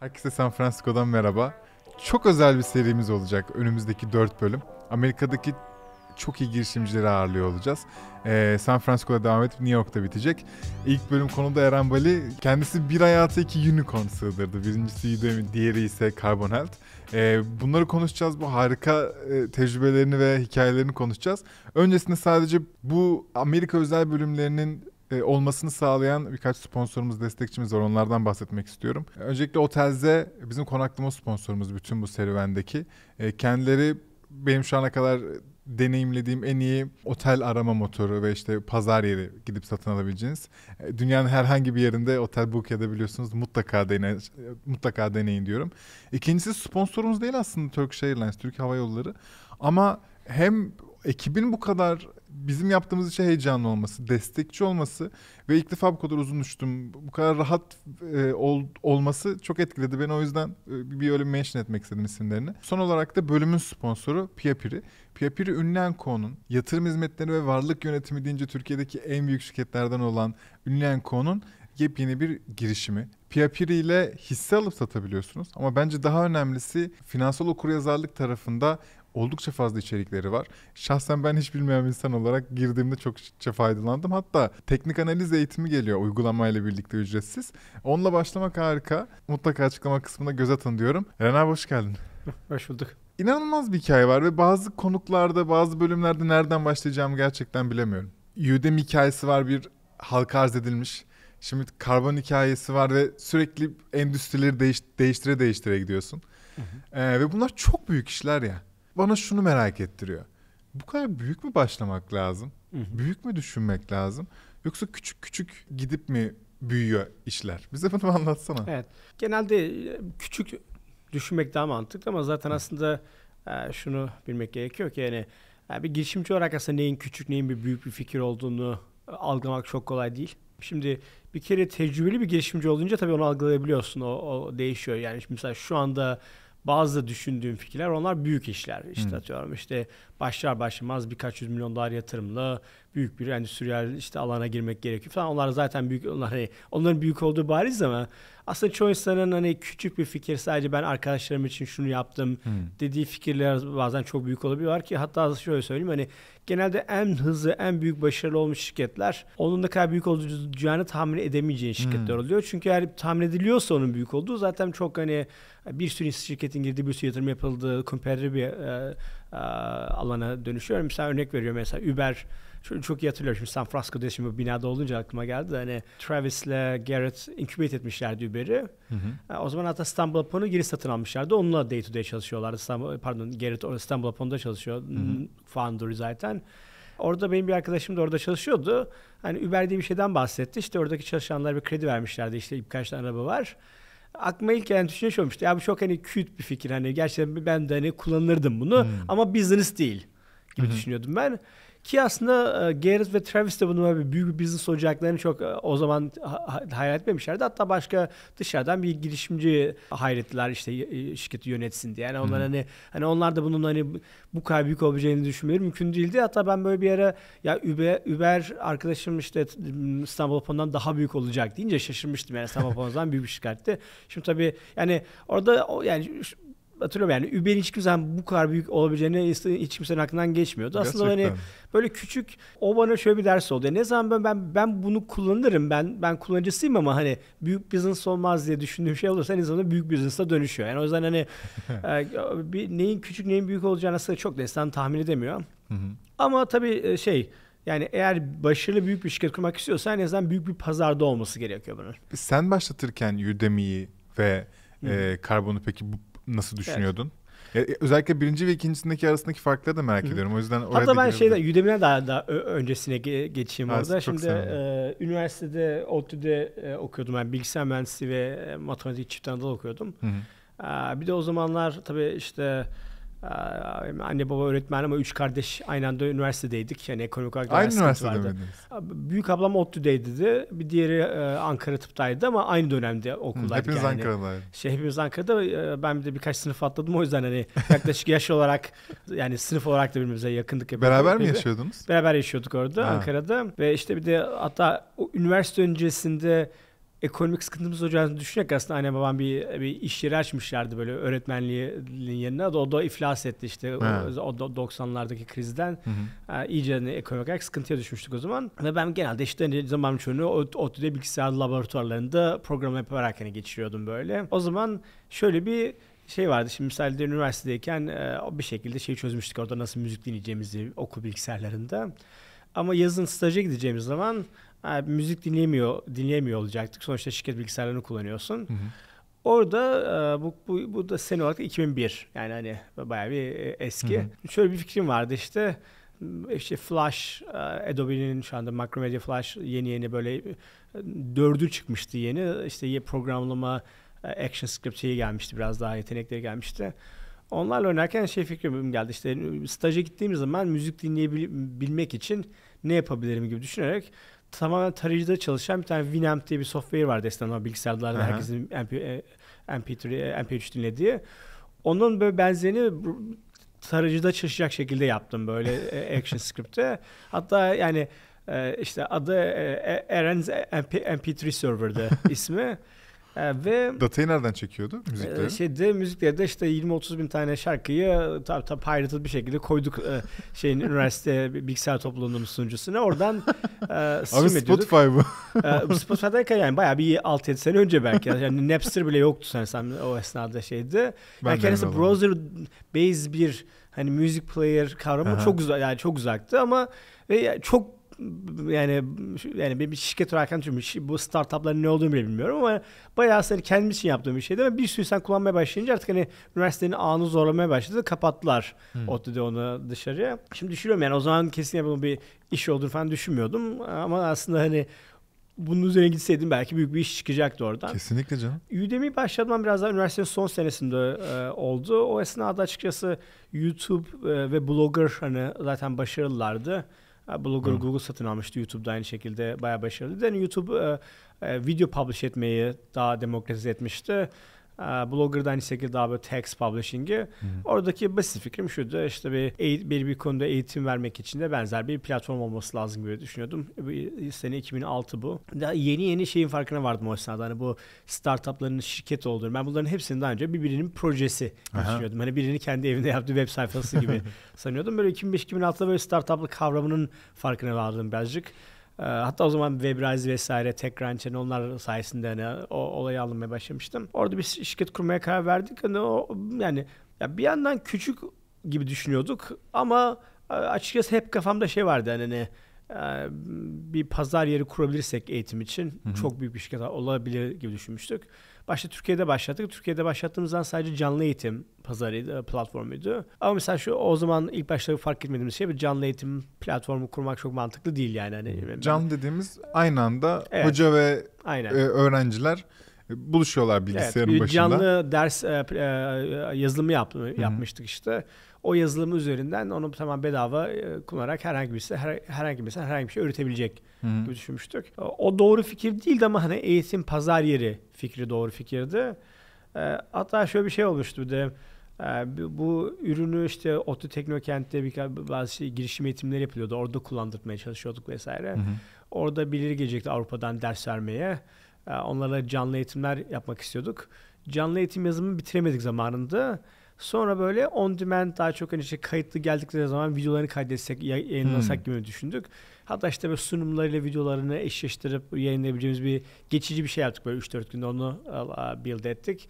Herkese San Francisco'dan merhaba. Çok özel bir serimiz olacak önümüzdeki 4 bölüm. Amerika'daki çok iyi girişimcileri ağırlıyor olacağız. San Francisco'da devam edip New York'ta bitecek. İlk bölüm konuda Eren Bali. Kendisi bir hayata iki unicorn sığdırdı. Birincisi Udemy, diğeri ise Carbon Health. Bunları konuşacağız. Bu harika tecrübelerini ve hikayelerini konuşacağız. Öncesinde sadece bu Amerika özel bölümlerinin olmasını sağlayan birkaç sponsorumuz, destekçimiz var. Onlardan bahsetmek istiyorum. Öncelikle Otelze, bizim konaklama sponsorumuz bütün bu serüvendeki. Kendileri benim şu ana kadar deneyimlediğim en iyi otel arama motoru ve işte pazar yeri gidip satın alabileceğiniz. Dünyanın herhangi bir yerinde otel book edebiliyorsunuz. Mutlaka deneyin diyorum. İkincisi sponsorumuz değil aslında Turkish Airlines, Türk Hava Yolları. Ama hem ekibin bu kadar bizim yaptığımız işe heyecanlı olması, destekçi olması ve ilk defa bu kadar uzun uçtum, bu kadar rahat olması çok etkiledi. Ben o yüzden bir öyle mention etmek istedim isimlerini. Son olarak da bölümün sponsoru PiaPiri. PiaPiri ünlü Enko'nun yatırım hizmetleri ve varlık yönetimi deyince Türkiye'deki en büyük şirketlerden olan ünlü Enko'nun yepyeni bir girişimi. PiaPiri ile hisse alıp satabiliyorsunuz ama bence daha önemlisi finansal okuryazarlık tarafında oldukça fazla içerikleri var. Şahsen ben hiç bilmeyen bir insan olarak girdiğimde çokça faydalandım. Hatta teknik analiz eğitimi geliyor uygulamayla birlikte ücretsiz. Onunla başlamak harika. Mutlaka açıklama kısmına göz atın diyorum. Eren abi hoş geldin. Hoş bulduk. İnanılmaz bir hikaye var ve bazı konuklarda, bazı bölümlerde nereden başlayacağımı gerçekten bilemiyorum. Udemy hikayesi var, bir halka arz edilmiş. Şimdi karbon hikayesi var ve sürekli endüstrileri değiştire gidiyorsun. Ve bunlar çok büyük işler ya. Bana şunu merak ettiriyor. Bu kadar büyük mü başlamak lazım? Hı-hı. Büyük mü düşünmek lazım? Yoksa küçük küçük gidip mi büyüyor işler? Bize bunu anlatsana. Evet. Genelde küçük düşünmek daha mantıklı ama zaten aslında şunu bilmek gerekiyor ki yani bir girişimci olarak aslında neyin küçük neyin bir büyük bir fikir olduğunu algılamak çok kolay değil. Şimdi bir kere tecrübeli bir girişimci olunca tabii onu algılayabiliyorsun. O değişiyor. Yani mesela şu anda bazı düşündüğüm fikirler onlar büyük işler. İşte atıyorum işte başlar başlamaz birkaç yüz milyon dolar yatırımla büyük bir endüstriyel işte alana girmek gerekiyor falan. Onlar zaten büyük, onların büyük olduğu bariz ama aslında çoğu insanın hani küçük bir fikir sadece ben arkadaşlarım için şunu yaptım dediği fikirler bazen çok büyük olabiliyorlar ki hatta şöyle söyleyeyim hani genelde en hızlı en büyük başarılı olmuş şirketler onun ne kadar büyük olacağını tahmin edemeyeceğin şirketler oluyor. Çünkü eğer tahmin ediliyorsa onun büyük olduğu zaten çok hani bir sürü şirketin girdiği bir sürü yatırım yapıldığı kompetitif bir alana dönüşüyor. Mesela örnek veriyorum mesela Uber. Şöyle çok iyi hatırlıyorum. Şimdi San Francisco'da şimdi binada olunca aklıma geldi. Hani Travis'le Garrett incubate etmişlerdi Uber'i. O zaman hatta İstanbul Apon'u geri satın almışlardı. Onunla day to day çalışıyorlardı. Garrett İstanbul Apon'da çalışıyor. Founder zaten. Orada benim bir arkadaşım da orada çalışıyordu. Hani Uber diye bir şeyden bahsetti. İşte oradaki çalışanlara bir kredi vermişlerdi. İşte birkaç tane araba var. Aklıma ilk gelen düşünce şey olmuştu. Ya bu çok hani cute bir fikir. Hani gerçekten ben de hani kullanırdım bunu. Ama business değil gibi düşünüyordum ben. Ki aslında Garrett ve Travis de bunun büyük bir business olacaklarını çok o zaman hayal etmemişlerdi. Hatta başka dışarıdan bir girişimci hayal ettiler işte şirketi yönetsin diye. Yani onlar hani onlar da bunun hani bu kadar büyük olabileceğini düşünmeleri mümkün değildi. Hatta ben böyle bir ara ya Uber arkadaşım işte İstanbul Apon'dan daha büyük olacak deyince şaşırmıştım. Yani İstanbul Apon'dan büyük bir şirketti. Şimdi tabii yani orada yani hatırlıyorum yani Uber'in hiç kimsenin bu kadar büyük olabileceğini hiç kimsenin aklından geçmiyordu. Aslında gerçekten. Hani böyle küçük o bana şöyle bir ders oldu. Yani ne zaman ben bunu kullanırım ben kullanıcısıyım ama hani büyük business olmaz diye düşündüğüm şey olursa en azından büyük business'a dönüşüyor. Yani o yüzden hani neyin küçük neyin büyük olacağını aslında çok da insan tahmin edemiyor. Ama tabii şey yani eğer başarılı büyük bir şirket kurmak istiyorsan en azından büyük bir pazarda olması gerekiyor bunun. Sen başlatırken Udemy'yi ve Carbon'u peki bu nasıl düşünüyordun? Evet. Özellikle birinci ve ikincisindeki arasındaki farkları da merak ediyorum. O yüzden oraya hatta ben Udemy'den daha öncesine geçeyim orada. Evet, şimdi üniversitede, ODTÜ'de okuyordum. Yani bilgisayar mühendisliği ve matematik çift anadolu okuyordum. Bir de o zamanlar tabii işte anne baba öğretmen ama 3 kardeş aynı anda üniversitedeydik. Yani ekonomik olarak aynı üniversitede vardı. Miydiniz? Büyük ablam ODTÜ'deydi de. Bir diğeri Ankara Tıp'taydı ama aynı dönemde okuldaydık. Hepimiz yani. Ankara'daydı. Hepimiz Ankara'da. Ben bir de birkaç sınıf atladım. O yüzden hani yaklaşık yaş olarak yani sınıf olarak da birbirimize yakındık. Beraber mi yaşıyordunuz? Beraber yaşıyorduk orada Ankara'da. Ve işte bir de hatta üniversite öncesinde ekonomik sıkıntımız olacağını düşünerek aslında annem babam bir iş yeri açmışlardı böyle öğretmenliğinin yerine. O da iflas etti işte. O da 90'lardaki krizden iyice ekonomik olarak sıkıntıya düşmüştük o zaman. Ve ben genelde işte zaman çoğunu ODTÜ'de bilgisayar laboratuvarlarında program yaparak geçiriyordum böyle. O zaman şöyle bir şey vardı. Şimdi mesela üniversitedeyken bir şekilde şeyi çözmüştük. Orada nasıl müzik dinleyeceğimizi okul bilgisayarlarında. Ama yazın staja gideceğimiz zaman müzik dinleyemiyor olacaktık. Sonuçta şirket bilgisayarlarını kullanıyorsun. Hı hı. Orada bu da sene olarak 2001. Yani hani bayağı bir eski. Hı hı. Şöyle bir fikrim vardı işte Flash, Adobe'nin şu anda Macromedia Flash yeni böyle 4'ü çıkmıştı yeni. İşte programlama, action script şeyi gelmişti. Biraz daha yetenekleri gelmişti. Onlarla oynarken fikrim geldi. İşte staja gittiğim zaman müzik dinleyebilmek için ne yapabilirim gibi düşünerek tamamen tarayıcıda çalışan bir tane Winamp diye bir software vardı aslında bilgisayarlarda herkesin MP3 dinlediği. Onun böyle benzerini tarayıcıda çalışacak şekilde yaptım böyle action script'te. Hatta yani işte adı Eren MP3 server'dı ismi. Ve datayı nereden çekiyordu müzikleri? Müziklerde işte 20-30 bin tane şarkıyı tabi pirated bir şekilde koyduk üniversite bilgisayar topluluğunun sunucusuna. Oradan stream ediyorduk. Abi Spotify bu. Spotify'da yani bayağı bir 6-7 sene önce belki. Yani Napster bile yoktu sanırsam o esnada . Yani kendisi browser based bir hani music player kavramı çok uzaktı ama çok yani bir şirket olarak bu startupların ne olduğunu bile bilmiyorum ama bayağı aslında kendim için yaptığım bir şeydi ama bir sürü sen kullanmaya başlayınca artık üniversitenin ağını zorlamaya başladı. Kapattılar ODTÜ'de onu dışarıya. Şimdi düşünüyorum o zaman kesin bunun bir iş olduğunu falan düşünmüyordum ama aslında bunun üzerine gitseydim belki büyük bir iş çıkacaktı oradan. Kesinlikle canım. Udemy'yi başladım biraz daha üniversitenin son senesinde oldu. O esnada açıkçası YouTube ve Blogger zaten başarılılardı. Blogger Google satın almıştı. YouTube'da aynı şekilde bayağı başarılıydı. YouTube video publish etmeyi daha demokratize etmişti. Blogger'da aynı şekilde daha böyle text publishing'i. Oradaki basit fikrim şuydu. İşte bir konuda eğitim vermek için de benzer bir platform olması lazım gibi düşünüyordum. Sene 2006 bu. Daha yeni şeyin farkına vardım o esnada. Bu startupların şirket olduğunu. Ben bunların hepsini daha önce birbirinin projesi düşünüyordum. Birini kendi evinde yaptığı web sayfası gibi sanıyordum. Böyle 2005-2006'da böyle startup'lık kavramının farkına vardım birazcık. Hatta o zaman WebRazi vesaire, Tech Crunch onlar sayesinde olayı almaya başlamıştım. Orada bir şirket kurmaya karar verdik. Bir yandan küçük gibi düşünüyorduk ama açıkçası hep kafamda vardı bir pazar yeri kurabilirsek eğitim için çok büyük bir şirket olabilir gibi düşünmüştük. Başta Türkiye'de başladık. Türkiye'de başlattığımızdan sadece canlı eğitim pazarıydı, platformuydu. Ama mesela o zaman ilk başta fark etmediğimiz bir canlı eğitim platformu kurmak çok mantıklı değil . Canlı dediğimiz aynı anda hoca ve öğrenciler buluşuyorlar bilgisayarın başında. Canlı ders yazılımı yapmıştık . O yazılımı üzerinden onu tamamen bedava kullanarak herhangi bir şey öğretebilecek gibi düşünmüştük. O doğru fikir değildi ama eğitim pazar yeri fikri doğru fikirdi. Hatta şöyle bir şey olmuştu bir de. Bu ürünü ODTÜ Teknokent'te bazı girişim eğitimleri yapılıyordu. Orada kullandırmaya çalışıyorduk vesaire. Orada birileri gelecekti Avrupa'dan ders vermeye. Onlara canlı eğitimler yapmak istiyorduk. Canlı eğitim yazımını bitiremedik zamanında. Sonra böyle on demand daha çok kayıtlı geldikleri zaman videolarını kaydetsek, yayınlasak gibi düşündük. Hatta böyle sunumlarıyla videolarını eşleştirip yayınlayabileceğimiz bir geçici bir şey yaptık. Böyle 3-4 günde onu build ettik.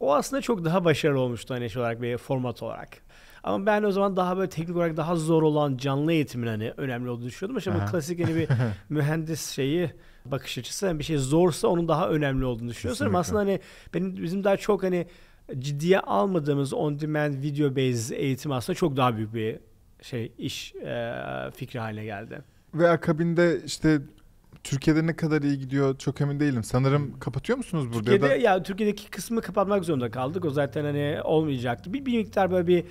O aslında çok daha başarılı olmuştu olarak bir format olarak. Ama ben o zaman daha böyle teknik olarak daha zor olan canlı eğitimin önemli olduğunu düşünüyordum. Bu klasik bir mühendis bakış açısı. Bir şey zorsa onun daha önemli olduğunu düşünüyorsun. Ama aslında bizim daha çok ciddiye almadığımız on-demand video-based eğitim aslında çok daha büyük bir iş fikri haline geldi. Ve akabinde Türkiye'de ne kadar iyi gidiyor çok emin değilim. Sanırım kapatıyor musunuz burada? Türkiye'deki kısmı kapatmak zorunda kaldık. O zaten olmayacaktı. Bir miktar böyle bir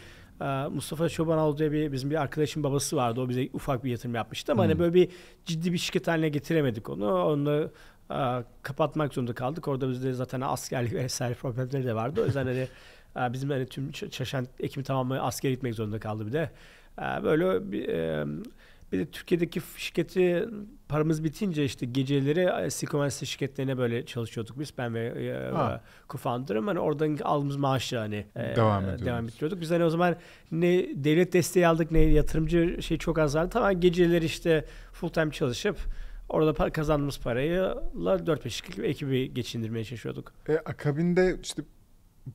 Mustafa Chobani diye bizim bir arkadaşın babası vardı. O bize ufak bir yatırım yapmıştı ama böyle bir ciddi bir şirket haline getiremedik onu. Onu kapatmak zorunda kaldık. Orada bizde zaten askerlik vesaire problemleri de vardı. O yüzden bizim tüm çalışan ekibi tamamen askere gitmek zorunda kaldı bir de. Böyle Bir de Türkiye'deki şirketi paramız bitince işte geceleri sequencer şirketlerine böyle çalışıyorduk biz. Ben ve co-founder'ım. Hani oradan aldığımız maaşla hani devam ediyorduk. Biz hani o zaman ne devlet desteği aldık ne yatırımcı şey çok azaldı. Tamam, geceleri işte full time çalışıp orada kazandığımız parayla 4-5 kişilik ekibi geçindirmeye çalışıyorduk. Akabinde işte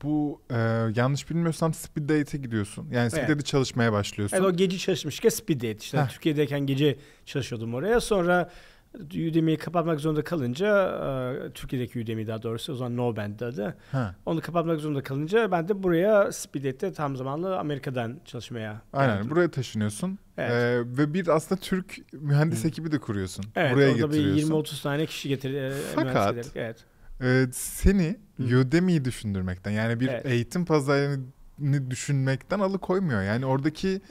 bu yanlış bilmiyorsam speed date'e gidiyorsun. Yani speed date'e çalışmaya başlıyorsun. Evet, o gece çalışmışken speed date. İşte Türkiye'deyken gece çalışıyordum oraya. Sonra Udemy'yi kapatmak zorunda kalınca Türkiye'deki Udemy daha doğrusu o zaman Noband'di adı. Onu kapatmak zorunda kalınca ben de buraya speed date'de tam zamanlı Amerika'dan çalışmaya geldim. Buraya taşınıyorsun. Evet. Ve bir aslında Türk mühendis ekibi de kuruyorsun. Evet, buraya getiriyorsun. 20-30 tane kişi getiriyorsun. Fakat seni Udemy'yi düşündürmekten, yani bir eğitim pazarını düşünmekten alıkoymuyor. Yani oradaki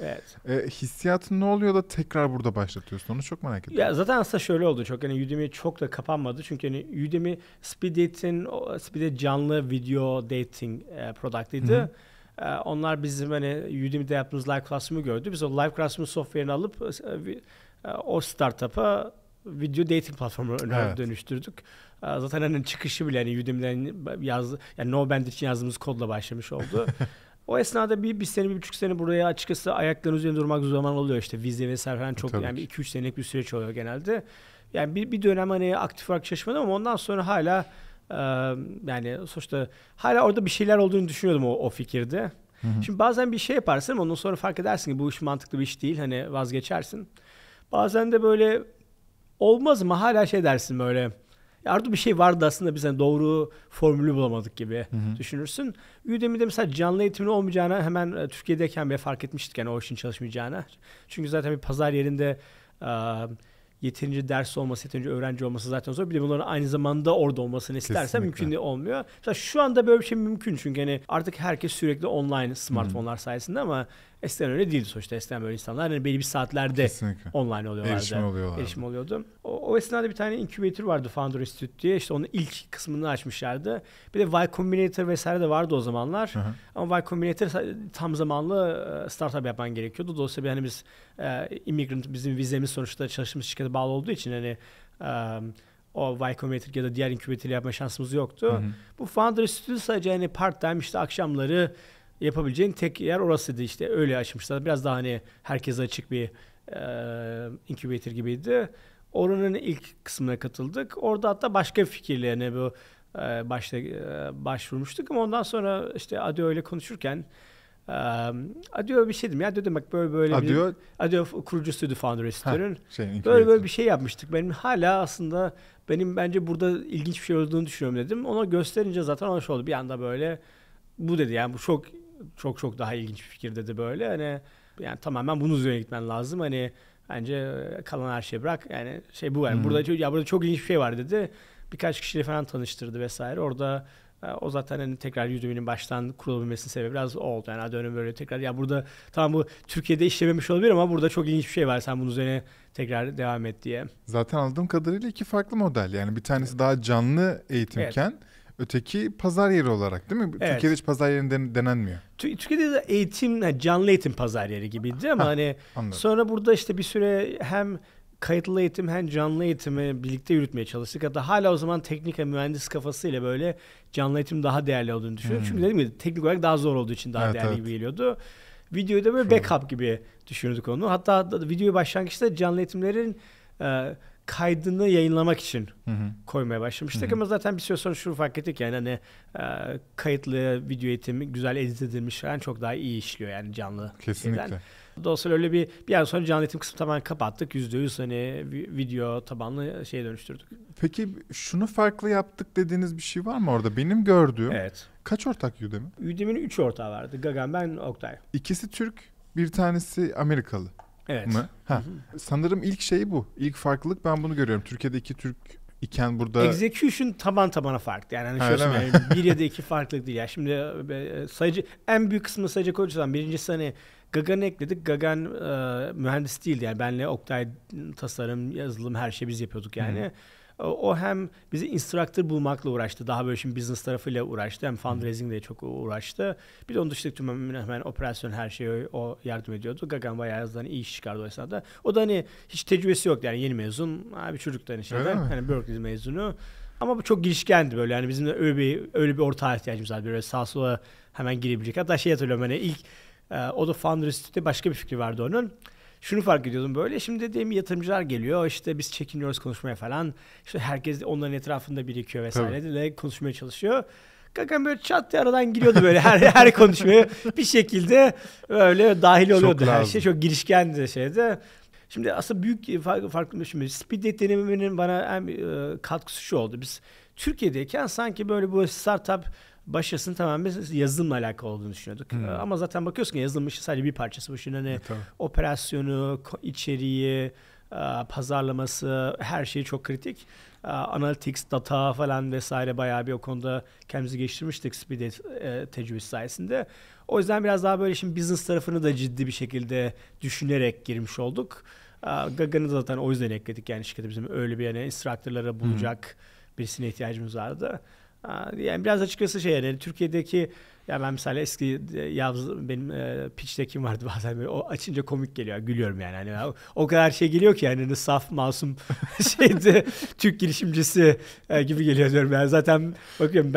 hissiyatın ne oluyor da tekrar burada başlatıyorsun? Onu çok merak ediyorum. Ya zaten aslında şöyle oldu. Çok hani Udemy çok da kapanmadı. Çünkü hani Udemy Speed Date canlı video dating product'ıydı. Hı-hı. Onlar bizim hani Udemy'de yaptığımız live class'ımı gördü. Biz o live class'ımın software'ini alıp o startup'a video dating platformu dönüştürdük. Zaten hani çıkışı bile hani Udemy'den yani Noband için yazdığımız kodla başlamış oldu. O esnada bir buçuk sene buraya açıkçası ayaklarının üzerinde durmak zaman oluyor, işte vize vesaire falan çok, yani 2-3 senelik bir süreç oluyor genelde. Yani bir dönem hani aktif olarak çalışmadım ama ondan sonra hala yani sonuçta hala orada bir şeyler olduğunu düşünüyordum o fikirde. Hı-hı. Şimdi bazen bir şey yaparsın, ondan sonra fark edersin ki bu iş mantıklı bir iş değil, hani vazgeçersin. Bazen de böyle olmaz mı hala şey dersin böyle. Artık bir şey vardı aslında, biz hani doğru formülü bulamadık gibi düşünürsün. Udemy'de mesela canlı eğitimin olmayacağına hemen Türkiye'deyken bile fark etmiştik, yani o işin çalışmayacağına. Çünkü zaten bir pazar yerinde yeterince ders olması, yeterince öğrenci olması zaten zor. Bir de bunların aynı zamanda orada olmasını istersen mümkün olmuyor. Mesela şu anda böyle bir şey mümkün çünkü hani artık herkes sürekli online smartfonlar sayesinde, ama eskiden öyle değildi sonuçta. Eskiden böyle insanlar hani belli bir saatlerde online oluyorlardı. Erişim oluyordu. O esnada bir tane incubator vardı, Founder Institute diye. İşte onun ilk kısmını açmışlardı. Bir de Y-Combinator vesaire de vardı o zamanlar. Hı-hı. Ama Y-Combinator tam zamanlı startup yapman gerekiyordu. Dolayısıyla hani biz immigrant, bizim vizemiz sonuçta çalıştığımız şirkete bağlı olduğu için hani o Y-Combinator ya da diğer incubator yapma şansımız yoktu. Hı-hı. Bu Founder Institute sadece hani part time işte akşamları yapabileceğin tek yer orasıydı, işte öyle açmışlar. Biraz daha hani herkese açık bir incubator gibiydi. Oranın ilk kısmına katıldık. Orada hatta başka fikirlerine bu başvurmuştuk ama ondan sonra işte Adio ile konuşurken Adio bir şey dedim ya, dedim bak böyle Adio, kurucusuydu Founder Institute'ün. Böyle bir şey yapmıştık. Benim hala aslında bence burada ilginç bir şey olduğunu düşünüyorum dedim. Ona gösterince zaten o şey oldu. Bir anda böyle bu dedi, yani bu çok daha ilginç bir fikir dedi böyle, hani yani tamamen bunun üzerine gitmen lazım, hani bence kalan her şeyi bırak, yani şey bu yani burada çok ilginç bir şey var dedi, birkaç kişiyle falan tanıştırdı vesaire. Orada o zaten hani tekrar Udemy'nin baştan kurulabilmesinin sebebi biraz o oldu, yani dönüm böyle tekrar ya burada tamam bu Türkiye'de işlememiş olabilir ama burada çok ilginç bir şey var, sen bunun üzerine tekrar devam et diye. Zaten aldığım kadarıyla iki farklı model, yani bir tanesi daha canlı eğitimken öteki pazar yeri olarak değil mi? Evet. Türkiye'de hiç pazar yeri denenmiyor. Türkiye'de de eğitim, canlı eğitim pazar yeri gibiydi ama hani anladım. Sonra burada işte bir süre hem kayıtlı eğitim hem canlı eğitimi birlikte yürütmeye çalıştık. Hatta hala o zaman teknik ve mühendis kafasıyla böyle canlı eğitim daha değerli olduğunu düşünüyorum. Çünkü dedim ki teknik olarak daha zor olduğu için daha değerli gibi geliyordu. Videoyu da böyle backup gibi düşünüyorduk onu. Hatta videoyu başlangıçta canlı eğitimlerin kaydını yayınlamak için koymaya başlamıştık ama zaten bir süre sonra şunu fark ettik, yani hani kayıtlı video eğitimi güzel edit edilmiş falan çok daha iyi işliyor yani canlı. Kesinlikle. Şeyden. Dolayısıyla öyle bir an sonra canlı eğitim kısmını tamamen kapattık. %100 hani video tabanlı şeye dönüştürdük. Peki şunu farklı yaptık dediğiniz bir şey var mı orada? Benim gördüğüm kaç ortak Udemy? Udemy'nin 3 ortağı vardı. Gagan, ben, Oktay. İkisi Türk, bir tanesi Amerikalı. Evet. Sanırım ilk şey bu. İlk farklılık ben bunu görüyorum. Türkiye'de iki Türk iken burada execution tabana farklı. Yani hani şöyle yani bir ya da iki farklılık değil. Yani şimdi sayıcı en büyük kısmını sayacak olursan birincisi hani Gagan'ı ekledik. Gagan mühendis değildi. Yani benle Oktay tasarım, yazılım her şeyi biz yapıyorduk yani. O hem bizi instructor bulmakla uğraştı. Daha böyle şimdi business tarafıyla uğraştı. Hem fundraising ile çok uğraştı. Bir de onun dışında tüm hemen operasyon her şeye o yardım ediyordu. Gagan bayağı hani iyi iş çıkardı o esnada. O da hani hiç tecrübesi yok yani, yeni mezun. Abi çocuk da hani şeyden. Hani Berkeley mezunu. Ama bu çok girişkendi böyle. Yani bizim de öyle bir ortağa ihtiyacımız vardı. Böyle sağa sola hemen girebilecek. Hatta şey hatırlıyorum hani ilk o da Founder Institute'de başka bir fikri vardı onun. Şunu fark ediyordum böyle. Şimdi dediğim yatırımcılar geliyor. İşte biz çekiniyoruz konuşmaya falan. İşte herkes onların etrafında birikiyor vesaire. Tabii. De konuşmaya çalışıyor. Kakan böyle çat diye aradan giriyordu böyle her konuşmaya. Bir şekilde böyle dahil oluyordu. Çok her lazım. Şey çok girişkendi şeyde. Şimdi aslında büyük farklı şimdi speed date deneyiminin bana en katkısı şu oldu. Biz Türkiye'deyken sanki böyle bu startup başarısının tamamen yazılımla alakalı olduğunu düşünüyorduk. Ama zaten bakıyorsun ki yazılımın sadece bir parçası. Bu şimdi hani operasyonu, içeriği, pazarlaması, her şey çok kritik. Analytics, data falan vesaire bayağı bir o konuda kendimizi geliştirmiştik speed date tecrübesi sayesinde. O yüzden biraz daha böyle şimdi business tarafını da ciddi bir şekilde düşünerek girmiş olduk. Gagan'ı zaten o yüzden ekledik yani şirkete, bizim öyle bir hani instructor'lara bulacak birisine ihtiyacımız vardı. Yani biraz açıkçası şey yani Türkiye'deki ya ben mesela eski Yavuz benim pitch'tekim vardı bazen böyle o açınca komik geliyor, gülüyorum yani hani o kadar şey geliyor ki yani saf masum şeydi Türk girişimcisi gibi geliyor diyorum yani zaten bakıyorum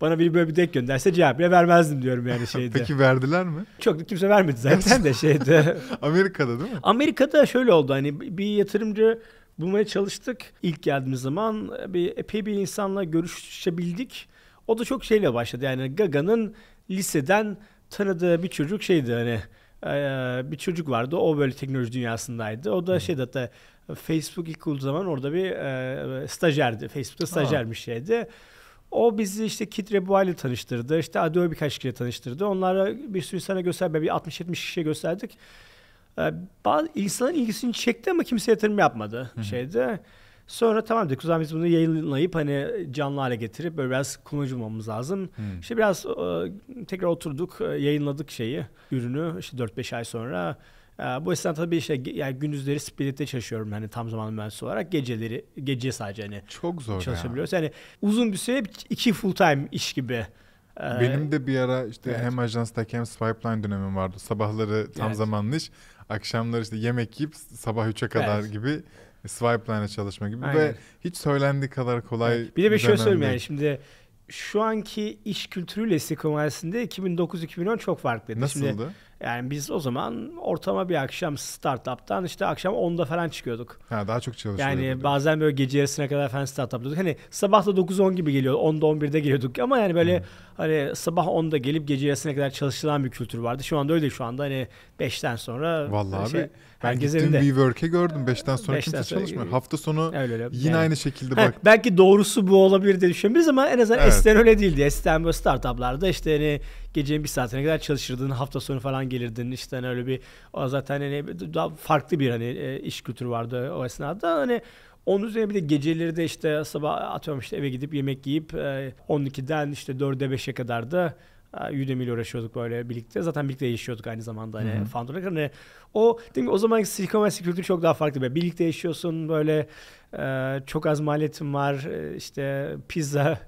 bana biri böyle bir denk gönderse cevap bile vermezdim diyorum yani şeydi. Peki verdiler mi? Çok kimse vermedi zaten de şeydi. Amerika'da değil mi? Amerika'da şöyle oldu hani bir yatırımcı bulmaya çalıştık. İlk geldiğimiz zaman epey bir insanla görüşebildik. O da çok şeyle başladı. Yani Gaga'nın liseden tanıdığı bir çocuk şeydi hani bir çocuk vardı. O böyle teknoloji dünyasındaydı. O da şeydi hatta Facebook ilk olduğu zaman orada bir stajyerdi. Facebook'ta stajyermiş şeydi. O bizi işte Kitre Buay'la tanıştırdı. İşte Adobe birkaç kişiyle tanıştırdı. Onlara bir sürü insana gösterdi. Bir 60-70 kişiye gösterdik. Bazı insanların ilgisini çekti ama kimse yatırım yapmadı şeyde. Sonra tamam dedik o zaman biz bunu yayınlayıp hani canlı hale getirip böyle biraz kullanıcı olmamız lazım. İşte biraz tekrar oturduk, yayınladık şeyi, ürünü işte 4-5 ay sonra. Bu esnada tabii işte yani gündüzleri Spirit'te çalışıyorum hani tam zamanlı mühendis olarak, gece sadece hani çok zor çalışabiliyoruz. Yani uzun bir süre 2 full time iş gibi. Benim de bir ara işte hem ajanstaki hem Swipeline dönemim vardı. Sabahları tam zamanlı iş, akşamları işte yemek yiyip sabah 3'e kadar gibi Swipeline'e çalışma gibi ve hiç söylendiği kadar kolay. Bir de bir şey söyleyeyim yani şimdi şu anki iş kültürüyle Silikon Vadisi'nde 2009-2010 çok farklıydı. Nasıldı? Şimdi, yani biz o zaman ortama bir akşam startup'tan işte akşam 10'da falan çıkıyorduk. Ha, daha çok çalışıyorduk. Yani bazen böyle gece yarısına kadar falan startup'lıyorduk. Hani sabah da 9-10 gibi geliyordu. 10'da 11'de geliyorduk ama yani böyle hani sabah 10'da gelip gece yarısına kadar çalışılan bir kültür vardı. Şu anda öyle değil. Şu anda hani 5'ten sonra. Vallahi şey, abi ben gittiğim WeWork'e gördüm. 5'ten sonra kimse çalışmıyor. Hafta sonu öyle. Yine yani. Aynı şekilde bak. Belki doğrusu bu olabilir diye düşünebiliriz ama en azından eskiden öyle değildi. Eskiden böyle startup'larda işte hani gecenin bir saatine kadar çalışırdın, hafta sonu falan gelirdin. İşte hani öyle bir zaten hani daha farklı bir hani iş kültürü vardı o esnada. Hani onun üzerine bir de geceleri de işte sabah atıyorum işte eve gidip yemek yiyip 12'den işte 4'e 5'e kadar da Udemy ile uğraşıyorduk böyle birlikte. Zaten birlikte yaşıyorduk aynı zamanda hani founder olarak. Hani o zamanki Silikon Vadisi kültürü çok daha farklı. Böyle birlikte yaşıyorsun böyle çok az maliyetim var. İşte pizza,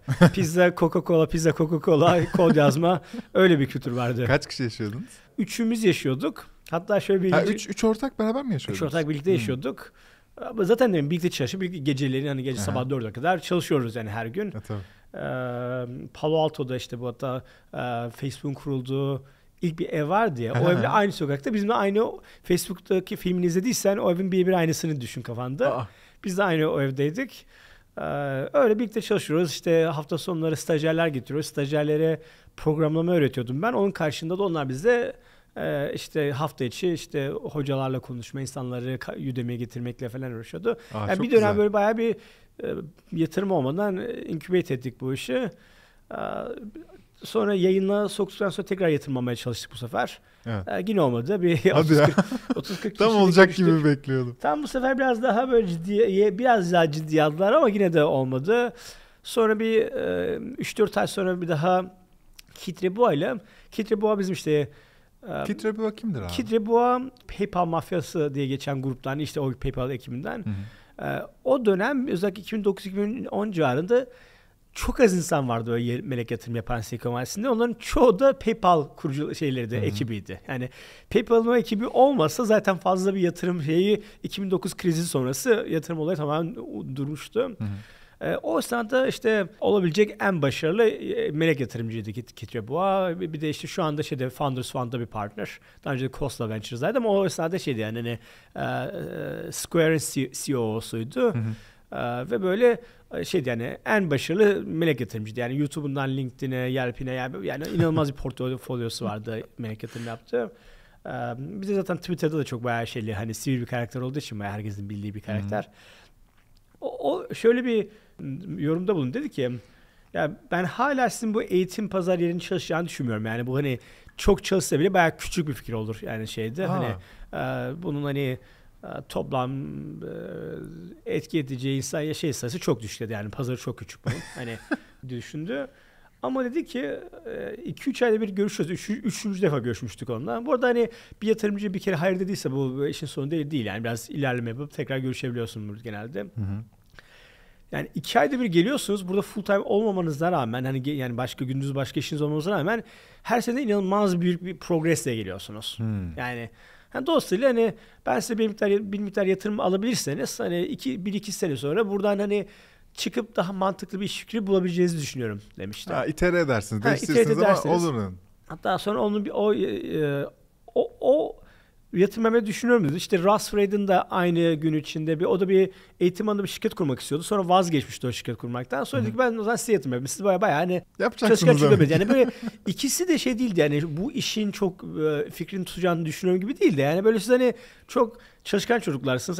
Coca-Cola, pizza, Coca-Cola, kod yazma. Öyle bir kültür vardı. Kaç kişi yaşıyordunuz? 3'ümüz yaşıyorduk. Hatta şöyle bir... 3 ortak beraber mi yaşıyordunuz? 3 ortak birlikte yaşıyorduk. Zaten demin birlikte çalışıp birlikte geceleri hani gece sabah 4'e kadar çalışıyoruz yani her gün. Evet, Palo Alto'da işte bu hatta Facebook'un kurulduğu ilk bir ev vardı ya. O evle aynı sokakta. Bizimle aynı Facebook'taki filmini izlediysen o evin birbiri aynısını düşün kafanda. Biz de aynı o evdeydik. Öyle birlikte çalışıyoruz. İşte hafta sonları stajyerler getiriyoruz. Stajyerlere programlama öğretiyordum ben. Onun karşılığında da onlar bize işte hafta içi işte hocalarla konuşma, insanları Udemy'ye getirmekle falan uğraşıyordu. Yani bir dönem güzel. Böyle bayağı bir yatırım olmadan incubate ettik bu işi. Sonra yayına soktuktan sonra tekrar yatırmamaya çalıştık bu sefer. Yine olmadı. Bir 30-40 kişi tam olacak görüştük gibi bekliyordum. Tam bu sefer biraz daha böyle ciddiye, biraz daha ciddiye aldılar ama yine de olmadı. Sonra bir 3-4 ay sonra bir daha Kitre Boğa bizim işte Kitre Boğa kimdir abi? Kitre Boğa PayPal mafyası diye geçen gruptan, işte o PayPal ekibinden. O dönem özellikle 2009-2010 civarında çok az insan vardı öyle melek yatırım yapan Silikon Vadisi'nde. Onların çoğu da PayPal kurucu şeyleri de ekibiydi. Yani PayPal'ın o ekibi olmasa zaten fazla bir yatırım şeyi 2009 krizi sonrası yatırım olayı tamamen durmuştu. O esnada işte olabilecek en başarılı melek yatırımcıydı Kitweboğa. Bir de işte şu anda şeyde Founders Fund'da bir partner. Daha önce de Costa Ventures'daydı ama o esnada şeydi yani hani Square'in CEO'suydu. Ve böyle şeydi yani en başarılı melek yatırımcıydı. Yani YouTube'undan LinkedIn'e, Yelp'ine yani inanılmaz bir portfolyosu vardı melek yatırım yaptı. Bir de zaten Twitter'da da çok bayağı şeyli hani sivil bir karakter olduğu için bayağı herkesin bildiği bir karakter. O şöyle bir yorumda bulundu. Dedi ki ya ben hala sizin bu eğitim pazar yerinin çalışacağını düşünmüyorum. Yani bu hani çok çalışsa bile bayağı küçük bir fikir olur. Yani şeyde hani bunun hani toplam etki edeceği insan şey sayısı çok düşük dedi. Yani pazarı çok küçük bunun. Hani düşündü. Ama dedi ki 2-3 ayda bir görüşüyoruz. 3. defa görüşmüştük onunla. Bu arada hani bir yatırımcı bir kere hayır dediyse bu işin sonu değil. Yani biraz ilerleme yapıp tekrar görüşebiliyorsunuz genelde. Yani 2 ayda bir geliyorsunuz. Burada full time olmamanıza rağmen hani yani başka gündüz başka işiniz olmanıza rağmen her sene inanılmaz büyük bir progresle geliyorsunuz. Yani dolayısıyla hani ben size bir miktar yatırım alabilirseniz hani 1-2 sene sonra buradan hani çıkıp daha mantıklı bir iş fikri bulabileceğinizi düşünüyorum demişti. İtere edersiniz, değiştirirsiniz ama olur. Hatta sonra onun bir o yatırmamı düşünüyorum dedi. İşte Russ Fred'in de aynı gün içinde o da bir eğitim alanında bir şirket kurmak istiyordu. Sonra vazgeçmişti o şirket kurmaktan. Sonra dedi ki ben o zaman size yatırım yapayım. Siz bayağı hani yapacaksınız demek. Yani böyle ikisi de şey değildi yani bu işin çok fikrini tutacağını düşünüyorum gibi değildi. Yani böyle siz hani çok çalışkan çocuklarsınız.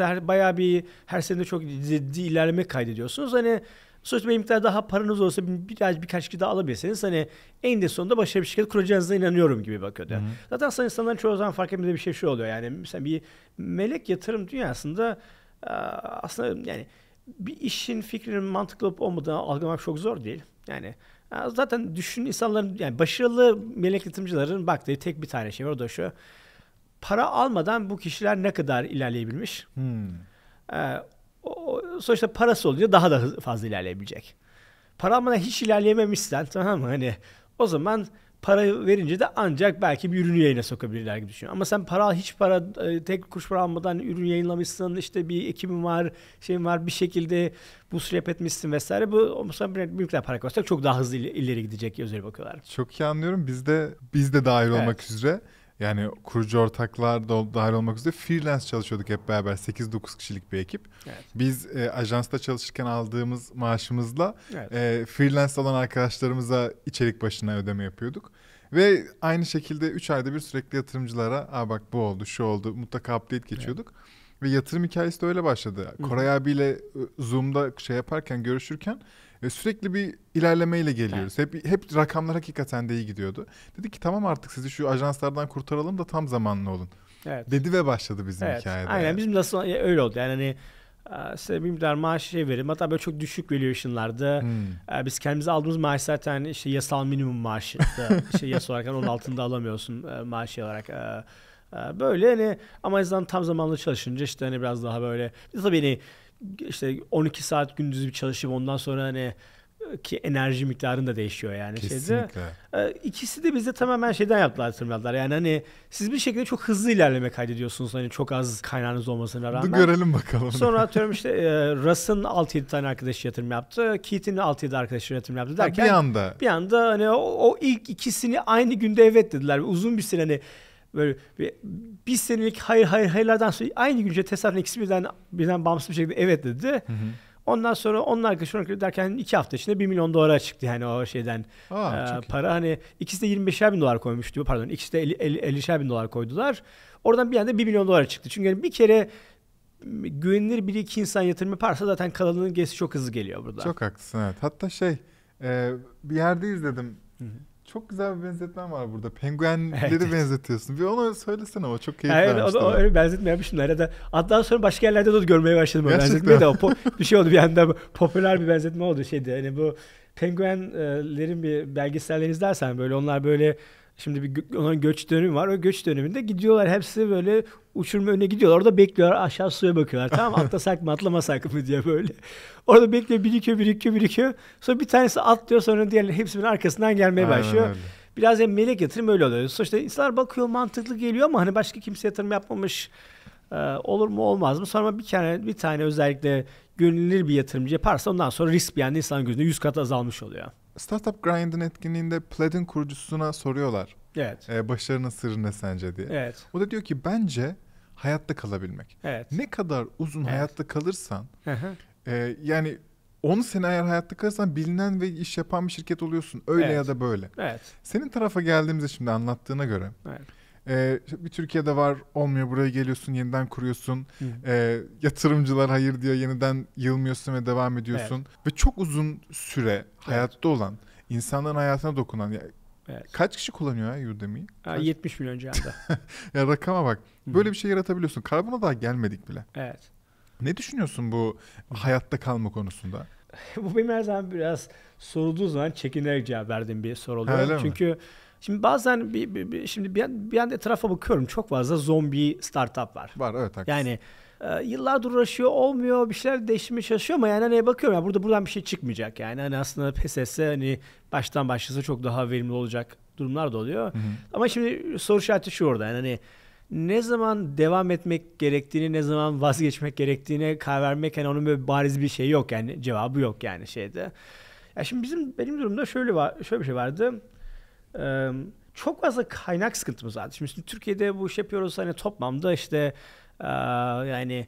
Her sene çok ciddi ilerleme kaydediyorsunuz. Hani sonuçta bir miktar daha paranız olsa birkaç kişi daha alabilirseniz hani en de sonunda başarılı bir şirket kuracağınıza inanıyorum gibi bakıyordu. Zaten sana insanların çoğu zaman fark etmediği bir şey oluyor yani mesela bir melek yatırım dünyasında aslında yani bir işin fikrinin mantıklı olup olmadığını algılamak çok zor değil. Yani zaten düşün insanların yani başarılı melek yatırımcıların baktığı tek bir tane şey var o da şu para almadan bu kişiler ne kadar ilerleyebilmiş. Sonuçta parası olunca daha da fazla ilerleyebilecek. Para almadan hiç ilerleyememişsen tamam mı? Hani o zaman para verince de ancak belki bir ürünü yayına sokabilirler gibi düşünüyorum. Ama sen tek kuruş para almadan ürün yayınlamışsın, işte bir ekibin var, şeyin var, bir şekilde bu rap etmişsin vesaire. Bu mesela bir miktar para koysak çok daha hızlı ileri gidecek gözleri bakıyorlar. Çok iyi anlıyorum. Biz de dahil olmak üzere. Yani kurucu ortaklar da dahil olmak üzere freelance çalışıyorduk hep beraber. 8-9 kişilik bir ekip. Biz ajansta çalışırken aldığımız maaşımızla freelance olan arkadaşlarımıza içerik başına ödeme yapıyorduk. Ve aynı şekilde 3 ayda bir sürekli yatırımcılara bak bu oldu, şu oldu mutlaka update geçiyorduk. Ve yatırım hikayesi de öyle başladı. Koray abiyle Zoom'da görüşürken sürekli bir ilerlemeyle geliyoruz. Hep rakamlar hakikaten de iyi gidiyordu. Dedi ki tamam artık sizi şu ajanslardan kurtaralım da tam zamanlı olun. Dedi ve başladı bizim hikayede. Aynen bizim nasıl öyle oldu. Yani hani size bir miktar maaş verim. Hatta böyle çok düşük valuation'larda biz kendimize aldığımız maaş zaten işte yasal minimum maaşı. İşte yasal olarak onun altında alamıyorsun maaşı olarak. Böyle hani ama insan tam zamanlı çalışınca işte hani biraz daha böyle tabii hani işte 12 saat gündüz bir çalışıp ondan sonra hani ki enerji miktarın da değişiyor yani. Kesinlikle. İkisi de bize tamamen şeyden yaptılar. Yani hani siz bir şekilde çok hızlı ilerleme kaydediyorsunuz. Hani çok az kaynağınız olmasına rağmen. Görelim bakalım. Sonra atıyorum işte Russ'ın 6-7 tane arkadaşı yatırım yaptı. Keith'in 6-7 arkadaşı yatırım yaptı derken. Bir anda hani o ilk ikisini aynı günde evet dediler. Uzun bir süre hani böyle bir senelik hayırlardan sonra aynı günce tesadüfen ikisi birden bağımsız bir şekilde evet dedi. Ondan sonra onlar derken 2 hafta içinde $1 milyon çıktı yani o şeyden para. Hani ikisi de $25,000 koymuştu. Pardon ikisi de $50,000 koydular. Oradan bir anda $1 milyon çıktı. Çünkü yani bir kere güvenilir bir iki insan yatırım yaparsa zaten kalanının gerisi çok hızlı geliyor burada. Çok haklısın evet. Hatta bir yerde izledim. Çok güzel bir benzetmen var burada. Penguenleri benzetiyorsun. Bir onu söylesene ama çok keyifli vermişti. Yani öyle benzetme yapmıştım. Hatta sonra başka yerlerde de görmeye başladım. Gerçekten. Benzetme de bir şey oldu bir anda popüler bir benzetme oldu. Hani bu penguenlerin bir belgesellerini izlersen böyle onlar böyle şimdi bir onların göç dönemi var. O göç döneminde gidiyorlar hepsi böyle uçurma önüne gidiyorlar. Orada bekliyorlar. Aşağı suya bakıyorlar. Tamam atlasak mı atlamasak mı diye böyle. Orada bekliyor birikiyor. Sonra bir tanesi atlıyor sonra diğerleri hepsinin arkasından gelmeye başlıyor. Aynen. Biraz hem melek yatırım öyle oluyor. Sonuçta insanlar bakıyor mantıklı geliyor ama hani başka kimse yatırım yapmamış olur mu olmaz mı? Sonra bir tane özellikle güvenilir bir yatırımcı yaparsa ondan sonra risk bir yanda insanın gözünde 100 kat azalmış oluyor. Startup Grind'in etkinliğinde Plaid'in kurucusuna soruyorlar. Evet. Başarının sırrı ne sence diye. Evet. O da diyor ki bence hayatta kalabilmek. Evet. Ne kadar uzun hayatta kalırsan yani 10 sene eğer hayatta kalırsan bilinen ve iş yapan bir şirket oluyorsun. Öyle ya da böyle. Evet. Senin tarafa geldiğimizde şimdi anlattığına göre bir Türkiye'de var olmuyor buraya geliyorsun yeniden kuruyorsun. Yatırımcılar hayır diyor yeniden yılmıyorsun ve devam ediyorsun. Evet. Ve çok uzun süre hayatta olan insanların hayatına dokunan kaç kişi kullanıyor Udemy'yi? 70 milyon civarında. Ya rakama bak. Böyle bir şey yaratabiliyorsun. Carbon'a daha gelmedik bile. Evet. Ne düşünüyorsun bu hayatta kalma konusunda? Bu benim her zaman biraz sorulduğu zaman çekinerek cevap verdiğim bir soru oluyor. Çünkü şimdi bazen bir anda etrafa bakıyorum çok fazla zombi startup var. Var evet haklısın. Yani yıllardır uğraşıyor olmuyor bir şeyler değiştirmeye çalışıyor ama yani neye bakıyorum yani buradan bir şey çıkmayacak yani hani aslında pes etse hani baştan başlasa çok daha verimli olacak durumlar da oluyor. Hı-hı. Ama şimdi soru işareti şu orada yani hani ne zaman devam etmek gerektiğini, ne zaman vazgeçmek gerektiğine karar vermek yani onun böyle bariz bir şey yok yani cevabı yok yani şeyde. Ya şimdi benim durumda şöyle bir şey vardı. Çok fazla kaynak sıkıntımız vardı. Şimdi Türkiye'de bu iş yapıyoruz hani toplamda işte yani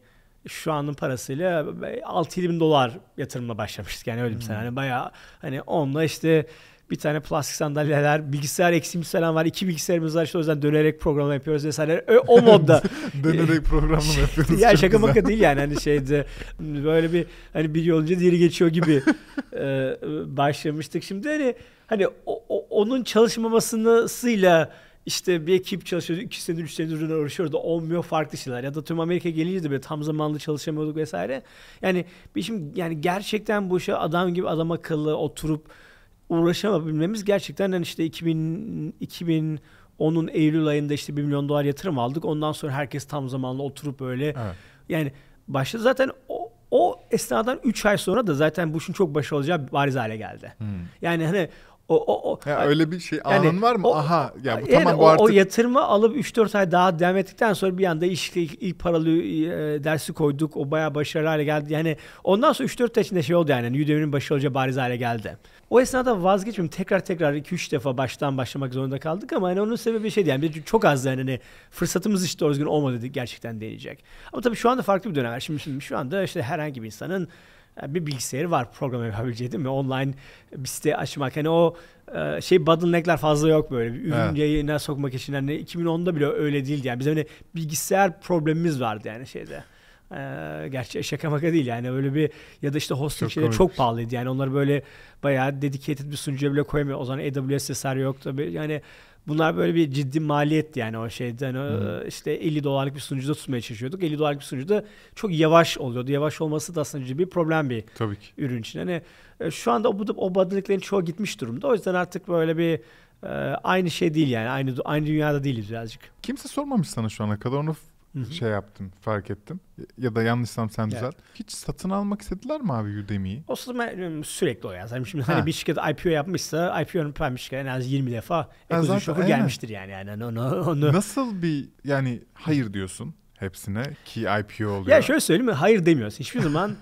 şu anın parasıyla $6,000 yatırımla başlamıştık yani öyle bir sene. Hani bayağı hani onunla işte bir tane plastik sandalyeler, bilgisayar eksiğimiz falan var. 2 bilgisayarımız var. İşte o yüzden dönerek programlama yapıyoruz vesaire. O modda. Dönerek programlama yapıyoruz. Ya şaka maka değil yani hani şeyde böyle bir hani bir yolcu diğeri geçiyor gibi başlamıştık. Şimdi hani onun çalışmamasıyla işte bir ekip çalışıyordu. 2 senedir 3 senedir üzerine uğraşıyordu. Olmuyor farklı şeyler. Ya da tüm Amerika gelince de böyle tam zamanlı çalışamıyorduk vesaire. Yani yani gerçekten bu işe adam gibi adam akıllı oturup uğraşamabilmemiz gerçekten yani işte 2010'un Eylül ayında işte $1 milyon yatırım aldık. Ondan sonra herkes tam zamanlı oturup böyle yani başladı. Zaten o esnadan 3 ay sonra da zaten bu işin çok başarılı olacağı bariz hale geldi. Yani hani ya öyle bir şey anın yani, var mı? Aha ya bu yani tamam bu artık. O yatırımı alıp 3-4 ay daha devam ettikten sonra bir anda ilk paralı dersi koyduk. O bayağı başarılı hale geldi. Yani ondan sonra 3-4 ay içinde şey oldu yani. Udemy'nin başarılı olacağı bariz hale geldi. O esnada vazgeçmeyeyim. Tekrar 2-3 defa baştan başlamak zorunda kaldık ama yani onun sebebi şeydi yani çok az yani fırsatımız hiç doğru düzgün olmadı dedik gerçekten deneyecek. Ama tabii şu anda farklı bir dönem var. Şimdi şu anda işte herhangi bir insanın bir bilgisayarı var program yapabileceği değil mi? Online bir site açmak. Hani o şey bottleneck'ler fazla yok böyle. Bir ürün yayına sokmak için. Hani 2010'da bile öyle değildi. Yani bizim hani bilgisayar problemimiz vardı yani şeyde. Gerçi şaka maka değil yani öyle bir ya da işte hosting şeyleri çok pahalıydı. Yani onları böyle bayağı dedicated bir sunucuya bile koyamıyor. O zaman AWS vesaire yok tabii. Yani bunlar böyle bir ciddi maliyetti yani o şeyden işte $50'lık bir sunucuda tutmaya çalışıyorduk. $50'lık bir sunucuda çok yavaş oluyordu. Yavaş olması da aslında ciddi bir problem bir ürün için. Yani şu anda o bottleneck'lerin çoğu gitmiş durumda. O yüzden artık böyle bir aynı şey değil yani. Aynı dünyada değiliz birazcık. Kimse sormamış sana şu ana kadar onu şey yaptım, fark ettim. Ya da yanlışsam sen düzelt. Hiç satın almak istediler mi abi Udemy'yi? O sırada sürekli o yazdım. Şimdi hani bir şirket IPO yapmışsa, IPO'nun payı şirket en az 20 defa ekosistem şoku gelmiştir yani. Onu. Nasıl bir yani hayır diyorsun hepsine ki IPO oluyor? Ya şöyle söyleyeyim mi? Hayır demiyorsun. Hiçbir zaman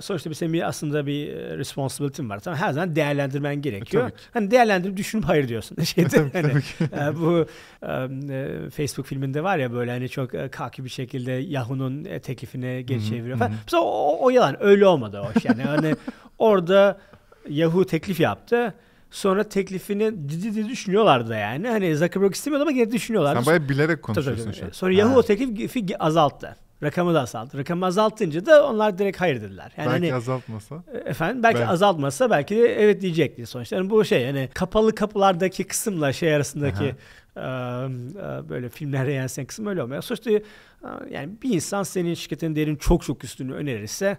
sonuçta senin aslında bir responsibility'in var. Tamam, her zaman değerlendirmen gerekiyor. Hani değerlendirip düşünüp hayır diyorsun. Bu Facebook filminde var ya böyle hani çok kaki bir şekilde Yahoo'nun teklifini geri çeviriyor falan. Mesela o yalan. Öyle olmadı o iş. Yani hani orada Yahoo teklif yaptı. Sonra teklifini ciddi düşünüyorlardı yani. Hani Zuckerberg istemiyordu ama gene düşünüyorlardı. Sen bayağı bilerek konuşuyorsun şu an. Sonra Yahoo o teklifi azalttı. Rakamı da azalttı. Rakamı azaltınca da onlar direkt hayır dediler. Yani belki azaltmasa. Efendim belki azaltmasa belki de evet diyecekti sonuçta. Yani bu yani kapalı kapılardaki kısımla şey arasındaki böyle filmlere yansıyan kısım öyle olmuyor. Sonuçta yani bir insan senin şirketin değerinin çok çok üstünü önerirse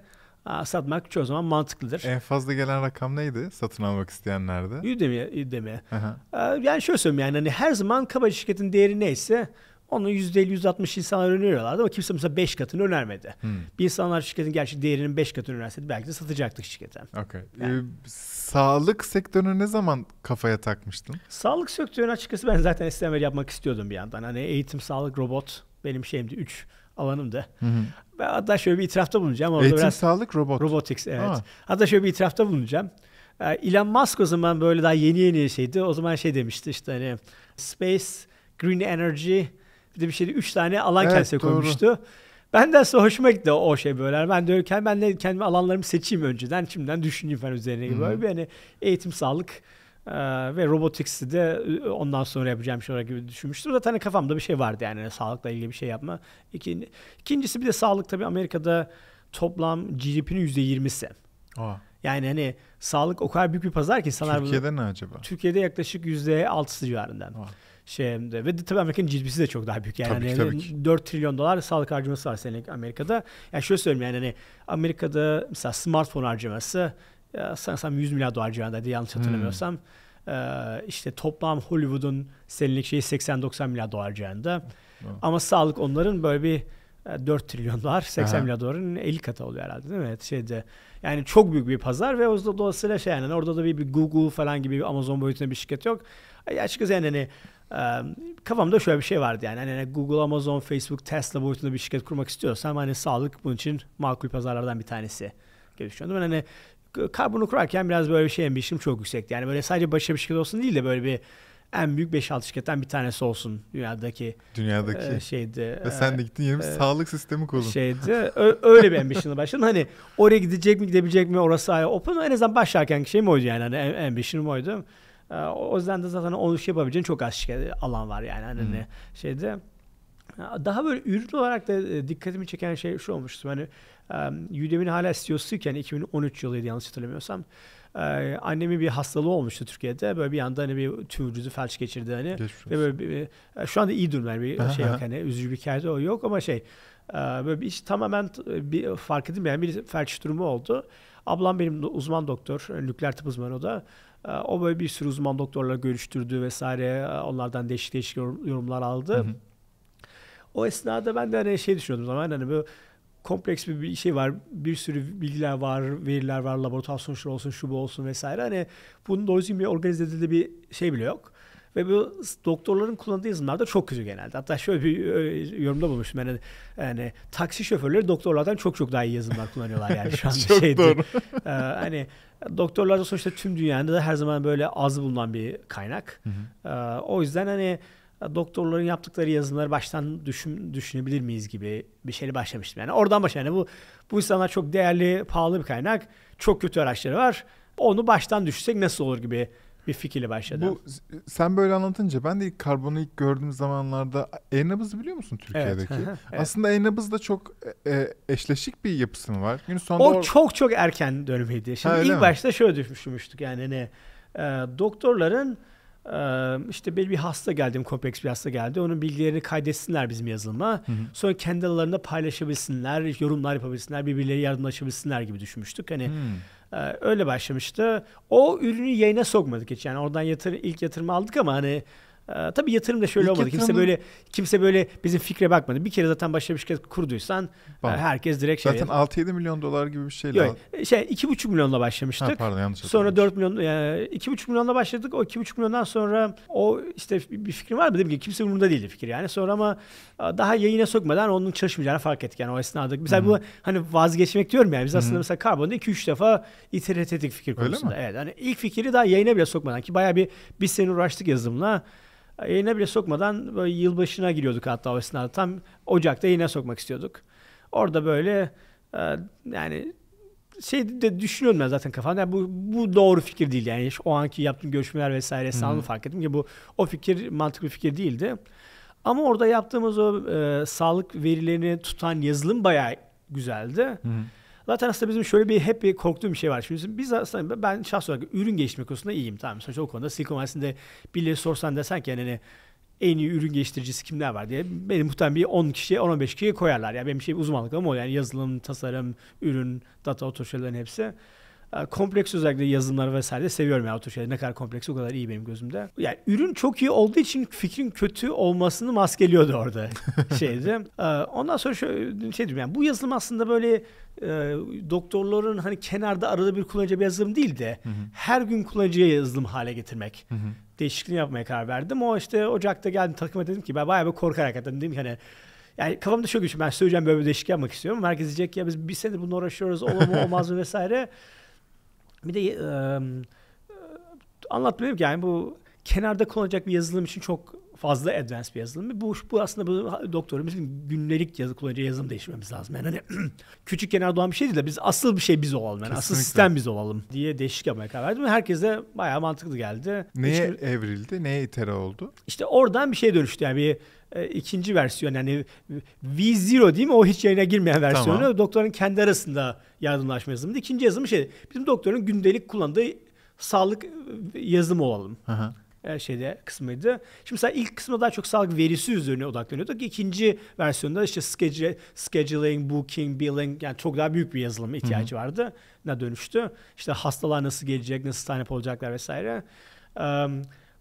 satmak çoğu zaman mantıklıdır. En fazla gelen rakam neydi satın almak isteyenlerde? Udemy'e. Yani şöyle söyleyeyim, yani hani her zaman kabaca şirketin değeri neyse onun %50-%60 insanlar öneriyorlardı ama kimse mesela 5 katını önermedi. Bir insanlar şirketin gerçek değerinin 5 katını önerseydi belki de satacaktık şirkete. Okay. Yani. Sağlık sektörünü ne zaman kafaya takmıştın? Sağlık sektörünü açıkçası ben zaten eskiden yapmak istiyordum bir yandan. Hani eğitim, sağlık, robot benim şeyimdi, 3 alanımda. Ben hatta şöyle bir itirafta bulunacağım. Orada eğitim, biraz sağlık, robot. Robotics, evet. Hatta şöyle bir itirafta bulunacağım. Elon Musk o zaman böyle daha yeni şeydi. O zaman şey demişti işte, hani space, green energy bir şeydi. 3 tane alan kendisine koymuştu. Benden sonra hoşuma gitti o şey böyle. Ben de kendime alanlarımı seçeyim önceden. Şimdiden düşüneyim falan üzerine gibi. Böyle bir hani eğitim, sağlık ve robotics'i de ondan sonra yapacağım şey olarak gibi düşünmüştüm. Zaten hani kafamda bir şey vardı yani. Sağlıkla ilgili bir şey yapma. İkincisi bir de sağlık tabii Amerika'da toplam GDP'nin %20'si. Yani hani sağlık o kadar büyük bir pazar ki insanlar... Türkiye'de ne acaba? Türkiye'de yaklaşık %6 civarından. Şeyimde. Ve tabii Amerika'nın GDP'si de çok daha büyük. Yani tabii ki. $4 trilyon sağlık harcaması var senelik Amerika'da. Yani şöyle söyleyeyim, yani hani Amerika'da mesela smartphone harcaması sanırsam $100 milyar civarındaydı yanlış hatırlamıyorsam. İşte toplam Hollywood'un senelik şeyi $80-90 milyar civarında. Ama sağlık onların böyle bir $4 trilyon, $80 milyar 50 katı oluyor herhalde, değil mi? Evet, şeyde. Yani çok büyük bir pazar ve dolayısıyla şey, yani orada da bir Google falan gibi bir Amazon boyutunda bir şirket yok. Açıkçası yani hani kafamda şöyle bir şey vardı yani. Hani Google, Amazon, Facebook, Tesla boyutunda bir şirket kurmak istiyorsam hani sağlık bunun için makul pazarlardan bir tanesi gibi düşünüyordum. Ben hani Carbon'u kurarken biraz böyle bir şey, bir işim çok yüksekti. Yani böyle sadece başarılı bir şirket olsun değil de böyle bir en büyük 5-6 şirketten bir tanesi olsun dünyadaki şeydi. Ve sen de gittin yerimiz sağlık sistemi kurulun. Şeydi. Öyle bir ambition'la başladım. Hani oraya gidecek mi, gidebilecek mi, orası open. En azından başlarken şeyim oydu yani. Hani ambition'ım oydu. O yüzden de zaten o şey yapabileceğin çok az alan var yani. Hani şeyde daha böyle ürün olarak da dikkatimi çeken şey şu olmuştu. Hani Udemy'nin hala CEO'suyken 2013 yılıydı yanlış hatırlamıyorsam. Annemin bir hastalığı olmuştu Türkiye'de. Böyle bir anda hani bir tüm vücudu felç geçirdi hani. Ve böyle şu anda iyi durumlar, bir şey yok hani, üzücü bir hikayede o yok ama şey böyle bir tamamen bir fark edilmeyen bir felç durumu oldu. Ablam benim uzman doktor, nükleer tıp uzmanı o da. O böyle bir sürü uzman doktorla görüştürdü vesaire. Onlardan değişik yorumlar aldı. O esnada ben de hani şey düşünüyordum zaman hani böyle kompleks bir şey var. Bir sürü bilgiler var, veriler var, laboratuvar sonuçları olsun, şu bu olsun vesaire. Hani bunun doğru düzgün bir organize edildiği bir şey bile yok. Ve bu doktorların kullandığı yazılımlar da çok kötü genelde. Hatta şöyle bir yorumda bulmuştum. Yani taksi şoförleri doktorlardan çok daha iyi yazılımlar kullanıyorlar yani şu anda. Çok doğru. Hani doktorlar da sonuçta tüm dünyada da her zaman böyle az bulunan bir kaynak. O yüzden hani doktorların yaptıkları yazılımları baştan düşünebilir miyiz gibi bir şeyle başlamıştım. Yani oradan başlayalım. Yani bu insanlar çok değerli, pahalı bir kaynak. Çok kötü araçları var. Onu baştan düşünsek nasıl olur gibi bir fikirle başladım. Sen böyle anlatınca ben de Carbon'u ilk gördüğüm zamanlarda Ernabız'ı biliyor musun Türkiye'deki? Evet. Aslında Ernabız da çok eşleşik bir yapısı mı var? O çok erken dönemiydi. Şimdi ilk başta şöyle düşünmüştük yani ne doktorların işte bir hasta geldi, kompleks bir hasta geldi. Onun bilgilerini kaydetsinler bizim yazılıma. Sonra kendi aralarında paylaşabilsinler, yorumlar yapabilsinler, birbirleri yardımlaşabilsinler gibi düşünmüştük. Hani öyle başlamıştı. O ürünü yayına sokmadık hiç. Yani oradan ilk yatırımı aldık ama hani tabii yatırım da şöyle olmadı. Kimse böyle bizim fikre bakmadı. Bir kere zaten başka bir şirket kurduysan herkes direkt şey. Zaten 6-7 milyon dolar gibi bir şeyle. Yok. 2,5 milyonla başlamıştık. Sonra 4 milyon 2,5 milyonla başladık. O 2,5 milyondan sonra o işte bir fikrim var mı dedim ki kimse umurunda değildi fikir yani. Sonra ama daha yayına sokmadan onun çalışmayacağını fark ettik yani o esnada. Mesela bu hani vazgeçmek diyorum yani. Biz aslında mesela Carbon'da 2-3 defa iterat ettik fikir konusunda. Evet. Hani ilk fikri daha yayına bile sokmadan ki bayağı bir sene uğraştık yazılımla. Yayına bile sokmadan böyle yılbaşına giriyorduk hatta o esnada. Tam Ocak'ta yayına sokmak istiyorduk. Orada böyle yani şey de düşünüyorum ben zaten kafamda. Yani bu doğru fikir değil yani. O anki yaptığım görüşmeler vesaire sağlığını fark ettim ki o fikir mantıklı bir fikir değildi. Ama orada yaptığımız o sağlık verilerini tutan yazılım bayağı güzeldi. Zaten aslında bizim şöyle hep bir korktuğum bir şey var. Şimdi biz aslında ben şahs olarak ürün geliştirme konusunda iyiyim. Tamam. Sonuçta o konuda Silikon Vadisi'nde birileri sorsan desen ki yani en iyi ürün geliştiricisi kimler var diye benim muhtemelen bir 10 kişiye, 10-15 kişiye koyarlar. Yani benim şey uzmanlıklarım o. Yani yazılım, tasarım, ürün, data, o tür şeylerin hepsi. Kompleks özellikle yazılımları vesaire seviyorum yani o tür şeyleri. Ne kadar kompleks o kadar iyi benim gözümde. Yani ürün çok iyi olduğu için fikrin kötü olmasını maskeliyordu orada şeydi. Ondan sonra şöyle şey diyeyim yani bu yazılım aslında böyle doktorların hani kenarda arada bir kullanacağı bir yazılım değil de her gün kullanıcıya yazılım hale getirmek. Değişikliğini yapmaya karar verdim. O işte Ocak'ta geldim takıma dedim ki ben bayağı bir korkarak dedim ki hani yani kafamda şöyle düşünüyorum ben söyleyeceğim böyle bir değişiklik yapmak istiyorum. Herkes diyecek ki ya biz bir senedir bununla uğraşıyoruz olur mu olmaz mı vesaire. Bir de anlatmıyorum ki yani bu kenarda kullanacak bir yazılım için çok fazla advanced bir yazılım. Bu aslında bu doktorumuz günlük kullanıcı yazılım değiştirmemiz lazım. Yani hani küçük kenarda olan bir şey değil de biz asıl bir şey biz olalım. Yani asıl sistem biz olalım diye değişik yapmaya karar verdim. Herkese bayağı mantıklı geldi. Neye evrildi? Neye itere oldu? İşte oradan bir şey dönüştü. Yani bir ikinci versiyon yani V0 değil mi? O hiç yayına girmeyen versiyonu. Tamam. Doktorun kendi arasında yardımlaşma yazılımıydı. İkinci yazılım şey bizim doktorun gündelik kullandığı sağlık yazılımı olalım. Aha. Şeyde kısmıydı. Şimdi sen ilk kısmında daha çok sağlık verisi üzerine odaklanıyorduk. İkinci versiyonda işte scheduling, booking, billing yani çok daha büyük bir yazılıma ihtiyacı vardı. Ne dönüştü. İşte hastalar nasıl gelecek, nasıl stand-up olacaklar vesaire.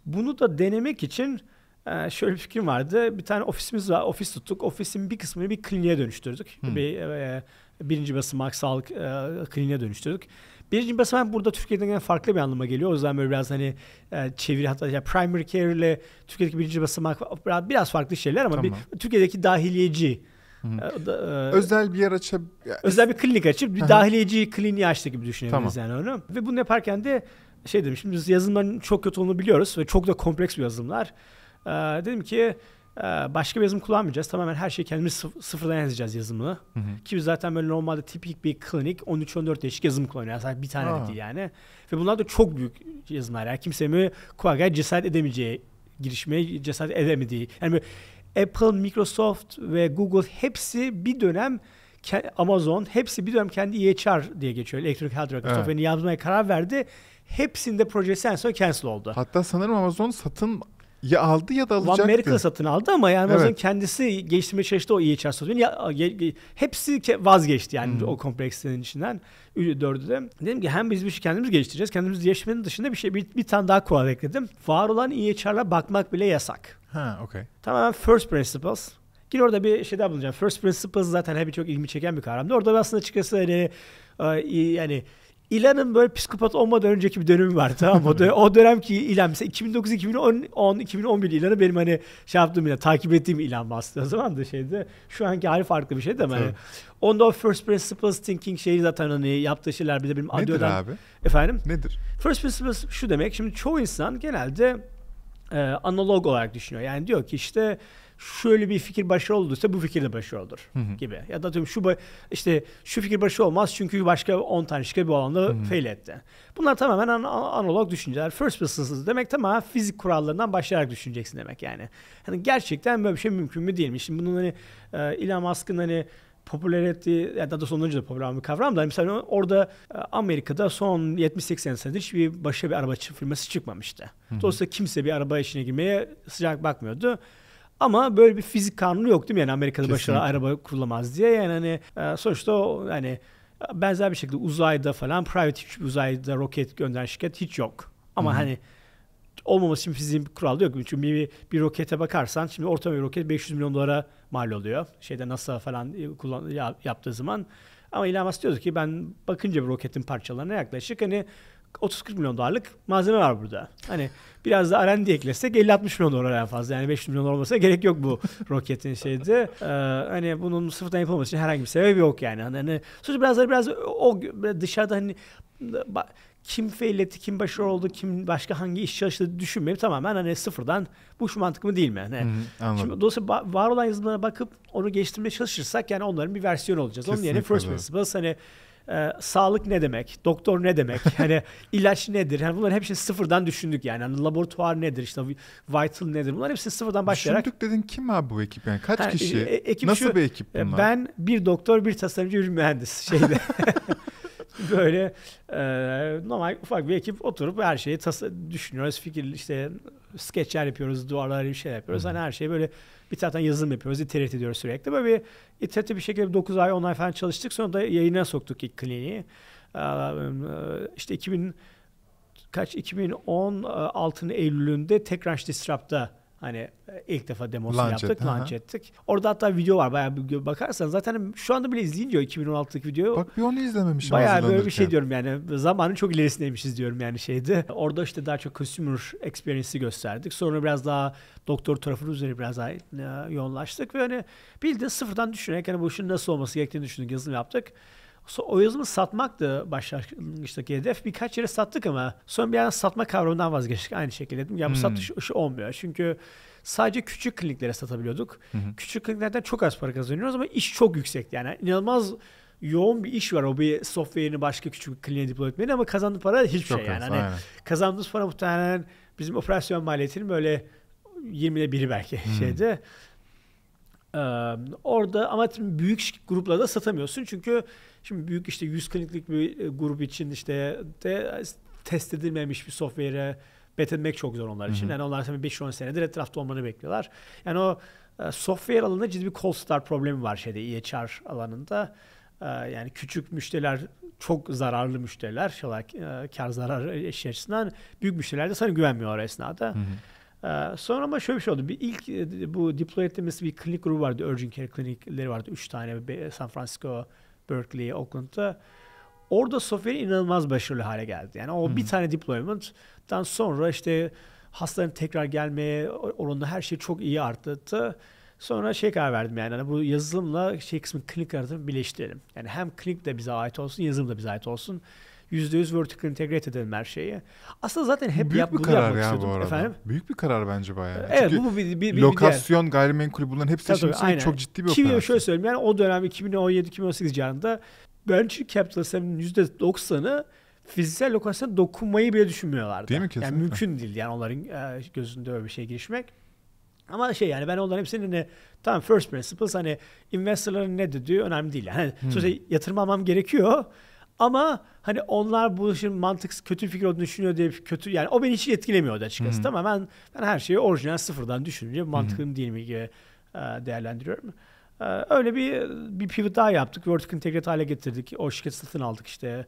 Bunu da denemek için şöyle bir fikrim vardı. Bir tane ofisimiz var. Ofis tuttuk. Ofisin bir kısmını bir kliniğe dönüştürdük. Birinci basamak sağlık kliniğe dönüştürdük. Birinci basamak burada Türkiye'den farklı bir anlama geliyor. O yüzden böyle biraz hani çeviri hatta yani primary care ile Türkiye'deki birinci basamak biraz farklı şeyler ama tamam. Türkiye'deki dahiliyeci özel bir yer açıp özel bir klinik açıp bir dahiliyeci kliniği açtı gibi düşünebiliriz tamam. Yani onu. Ve bunu yaparken de şey dedim şimdi biz yazılımların çok kötü olduğunu biliyoruz ve çok da kompleks bir yazılımlar. Dedim ki başka bir yazılım kullanmayacağız. Tamamen her şeyi kendimiz sıfırdan yazacağız yazılımını. Ki biz zaten böyle normalde tipik bir klinik 13-14 değişik yazılım kullanıyor. Yani bir tane de değil yani. Ve bunlar da çok büyük yazılımlar. Yani kimsenin kolay kolay cesaret edemeyeceği, girişmeye cesaret edemediği. Yani Apple, Microsoft ve Google hepsi bir dönem Amazon hepsi bir dönem kendi EHR diye geçiyor. Electronic Health Record software'ini yapmaya karar verdi. Hepsinde projesi en son cancel oldu. Hatta sanırım Amazon satın ya aldı ya da alacaktı. One Medical satın aldı ama yani Amazon kendisi geliştirmeye çalıştı o EHR software'ini. Hepsi vazgeçti yani o komplekslerin içinden. 4'ü de. Dedim ki hem biz bir şey kendimiz geliştireceğiz. Kendimiz geliştirmenin dışında bir şey bir tane daha kural ekledim. Var olan EHR'la bakmak bile yasak. Ha, okay. Tamamen first principles. Yine orada bir şey daha bulunacağım. First principles zaten hep çok ilgimi çeken bir kavramdı. Orada aslında açıkçası yani İlan'ın böyle psikopat olmadan önceki bir dönemi var tamam mı? O dönemki İlan mesela 2009-2010-2011 İlan'ı benim hani şey yaptığım İlan, takip ettiğim İlan bastı o zaman da şeydi. Şu anki hali farklı bir şeydi ama hani onda o first principles thinking şeyi zaten hani yaptığı şeyler bir de benim Adobe'den. Nedir abi? Efendim? Nedir? First principles şu demek şimdi çoğu insan genelde analog olarak düşünüyor. Yani diyor ki işte şöyle bir fikir başarılı olduysa bu fikir de başarılı olur gibi. Ya da diyorum şu fikir başarılı olmaz çünkü başka 10 tane şirket bu alanda fail etti. Bunlar tamamen analog düşünceler. First principles demek tamamen fizik kurallarından başlayarak düşüneceksin demek yani. Hani gerçekten böyle bir şey mümkün mü değil mi? Şimdi bunun hani Elon Musk'ın hani popüler ettiği, ya da son önce de popüler bir kavram da mesela orada Amerika'da son 70-80 senedir hiçbir başka bir araba firması çıkmamıştı. Dolayısıyla kimse bir araba işine girmeye sıcak bakmıyordu. Ama böyle bir fizik kanunu yok değil mi? Yani Amerika'da başarılı araba kurulamaz diye. Yani hani sonuçta hani benzer bir şekilde uzayda falan private uzayda roket gönderen şirket hiç yok. Ama hani olmaması için fiziğin bir kuralı yok. Çünkü bir rokete bakarsan şimdi ortalama bir roket $500 milyon mal oluyor. Şeyde NASA falan yaptığı zaman. Ama Elon Musk diyordu ki ben bakınca bir roketin parçalarına yaklaşık hani $30-40 milyon malzeme var burada. Hani biraz da R&D eklesek $50-60 milyon en fazla. Yani $500 milyon olmasına gerek yok bu roketin şeydi. Hani bunun sıfırdan yapılması için herhangi bir sebebi yok yani. Hani sonuçta biraz o dışarıda hani kim fail etti, kim başarılı oldu, kim başka hangi iş çalıştı düşünmeyip tamamen hani sıfırdan bu şu mantık mı değil mi? Yani şimdi dolayısıyla var olan yazılımlara bakıp onu geliştirmeye çalışırsak yani onların bir versiyonu olacağız. Kesinlikle. Onun yerine first principles hani sağlık ne demek? Doktor ne demek? Hani ilaç nedir? Yani bunların hepsini sıfırdan düşündük yani. Yani laboratuvar nedir? İşte vital nedir? Bunların hepsini sıfırdan başlayarak. Düşündük dedin, kim abi bu ekip yani? Kaç kişi? Nasıl bir ekip bunlar? Ben bir doktor, bir tasarımcı, bir mühendis şeyde. Böyle normal ufak bir ekip oturup her şeyi düşünüyoruz. Fikir işte skeçler yapıyoruz, duvarlara bir şey yapıyoruz. Hani her şeyi böyle bir taraftan yazılım yapıyoruz, iterat ediyoruz sürekli. Böyle bir iteratif bir şekilde 9 ay, 10 ay falan çalıştık. Sonra da yayına soktuk ilk kliniği. İşte 2016'nın Eylül'ünde Tech Crunch Disrupt'ta hani ilk defa demosunu yaptık, launch ettik. Orada hatta video var, bayağı bir bakarsanız zaten şu anda bile izleyince o 2016'lık video. Bak bir onu izlememişim. Bayağı böyle bir şey diyorum yani, zamanın çok ilerisindeymişiz diyorum yani şeydi. Orada işte daha çok consumer experience'i gösterdik. Sonra biraz daha doktor tarafının üzerine biraz daha yoğunlaştık ve hani bildiğin sıfırdan düşünerek hani bu işin nasıl olması gerektiğini düşündük, yazılım yaptık. O yazımı satmak da başlangıçtaki hedef. Birkaç yere sattık ama sonra bir yandan satma kavramından vazgeçtik. Aynı şekilde dedim ya bu satış işi olmuyor. Çünkü sadece küçük kliniklere satabiliyorduk. Küçük kliniklerden çok az para kazanıyoruz ama iş çok yüksek. Yani inanılmaz yoğun bir iş var. O bir software'ini başka küçük kliniğe deploy etmenin ama kazandığı para hiçbir çok şey. Yani hani kazandığımız para muhtemelen bizim operasyon maliyetinin böyle 20'de biri belki şeyde. Orada ama büyük gruplarda da satamıyorsun çünkü şimdi büyük işte 100 kliniklik bir grup için işte de test edilmemiş bir software'e betimlemek çok zor onlar için. Yani onlar tabii 5-10 senedir etrafta olmanı bekliyorlar. Yani o software alanında ciddi bir cold start problemi var şeyde, EHR alanında. Yani küçük müşteriler çok zararlı müşteriler. Kar zarar eşi açısından büyük müşteriler de sana güvenmiyor esnada. Sonra ama şöyle bir şey oldu. İlk bu deploy ettiğimiz bir klinik grubu vardı. Urgent care klinikleri vardı. 3 tane San Francisco, Berkeley, Oakland'da. Orada software inanılmaz başarılı hale geldi. Yani o bir tane deployment'dan sonra işte hastaların tekrar gelmeye oranında her şey çok iyi arttı. Sonra karar verdim yani bu yazılımla kısmı klinik arasını birleştirelim. Yani hem klinik de bize ait olsun, yazılım da bize ait olsun. %100 vertical integrate edelim her şeyi. Aslında zaten hep bunu yapmak istiyordum. Efendim? Büyük bir karar bence bayağı. Evet, çünkü bu bir lokasyon, gayrimenkul bunların hepsi için çok ciddi bir operasyon. Şöyle söyleyeyim yani o dönem 2017-2018 civarında venture capitalistlerin %90'ı fiziksel lokasyona dokunmayı bile düşünmüyorlardı. Değil mi kesin? Yani mümkün değil yani onların gözünde öyle bir şeye girişmek. Ama yani ben onların hepsinin tamam first principles hani investorların ne dediği önemli değil. Yani sonuçta yatırım almam gerekiyor. Ama hani onlar bu işin mantıksız kötü fikir olduğunu düşünüyor diye kötü yani o beni hiç etkilemiyordu açıkçası. Tamamen ben her şeyi orijinal sıfırdan düşününce mantıklı mı değil mi gibi değerlendiriyorum. Öyle bir pivot daha yaptık. Vertical integrate hale getirdik. O şirketi satın aldık işte.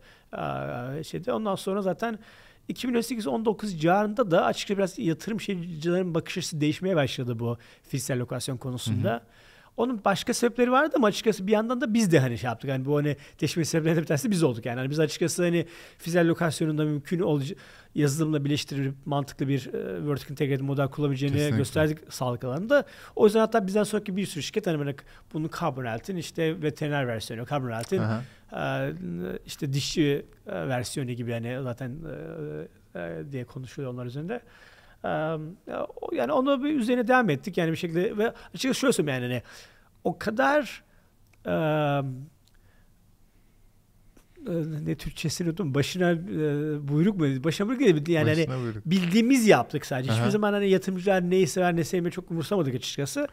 Ondan sonra zaten 2018-19 civarında da açıkça biraz yatırımcıların bakış açısı değişmeye başladı bu fiziksel lokasyon konusunda. Onun başka sebepleri vardı ama açıkçası bir yandan da biz de yaptık. Yani bu değişme sebeplerinden bir tanesi biz olduk. Yani biz açıkçası fiziksel lokasyonunda mümkün yazılımla birleştirip mantıklı bir vertical integrated model kullanabileceğini gösterdik sağlık alanında. O yüzden hatta bizden sonraki bir sürü şirket bunun Carbon Health'in veteriner versiyonu, Carbon Health'in dişçi versiyonu gibi zaten diye konuşuluyor onlar üzerinde. Yani onu bir üzerine devam ettik yani bir şekilde ve açıkçası şöyle söyleyeyim yani o kadar ne Türkçesini unuttum başına buyruk mu? Başına buyruk değil yani bildiğimiz yaptık sadece. Hiçbir zaman yatırımcılar neyi sever ne sevmeyi çok umursamadık açıkçası.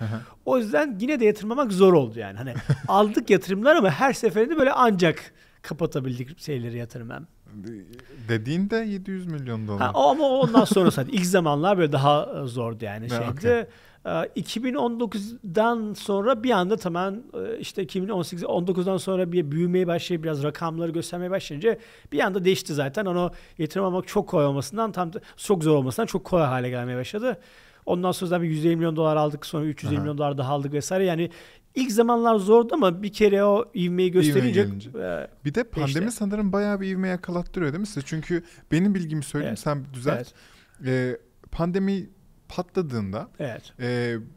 O yüzden yine de yatırmamak zor oldu yani. Aldık yatırımlar ama her seferinde böyle ancak kapatabildik şeyleri yatırmam. Dediğinde $700 milyon. Ama ondan sonra zaten ilk zamanlar böyle daha zordu yani şeydi. 2019'dan sonra bir anda tamamen işte 2018-19'dan sonra bir büyümeye başlayıp biraz rakamları göstermeye başlayınca bir anda değişti zaten. Onu yatırmamak çok kolay olmasından çok zor olmasından çok kolay hale gelmeye başladı. Ondan sonra zaten $150 milyon aldık, sonra $300 milyon daha aldık vesaire. Yani ilk zamanlar zordu ama bir kere o ivmeyi gösterince bir de pandemi sanırım bayağı bir ivme yakalattırıyor değil mi size? Çünkü benim bilgimi söyleyeyim sen düzelt. Pandemi patladığında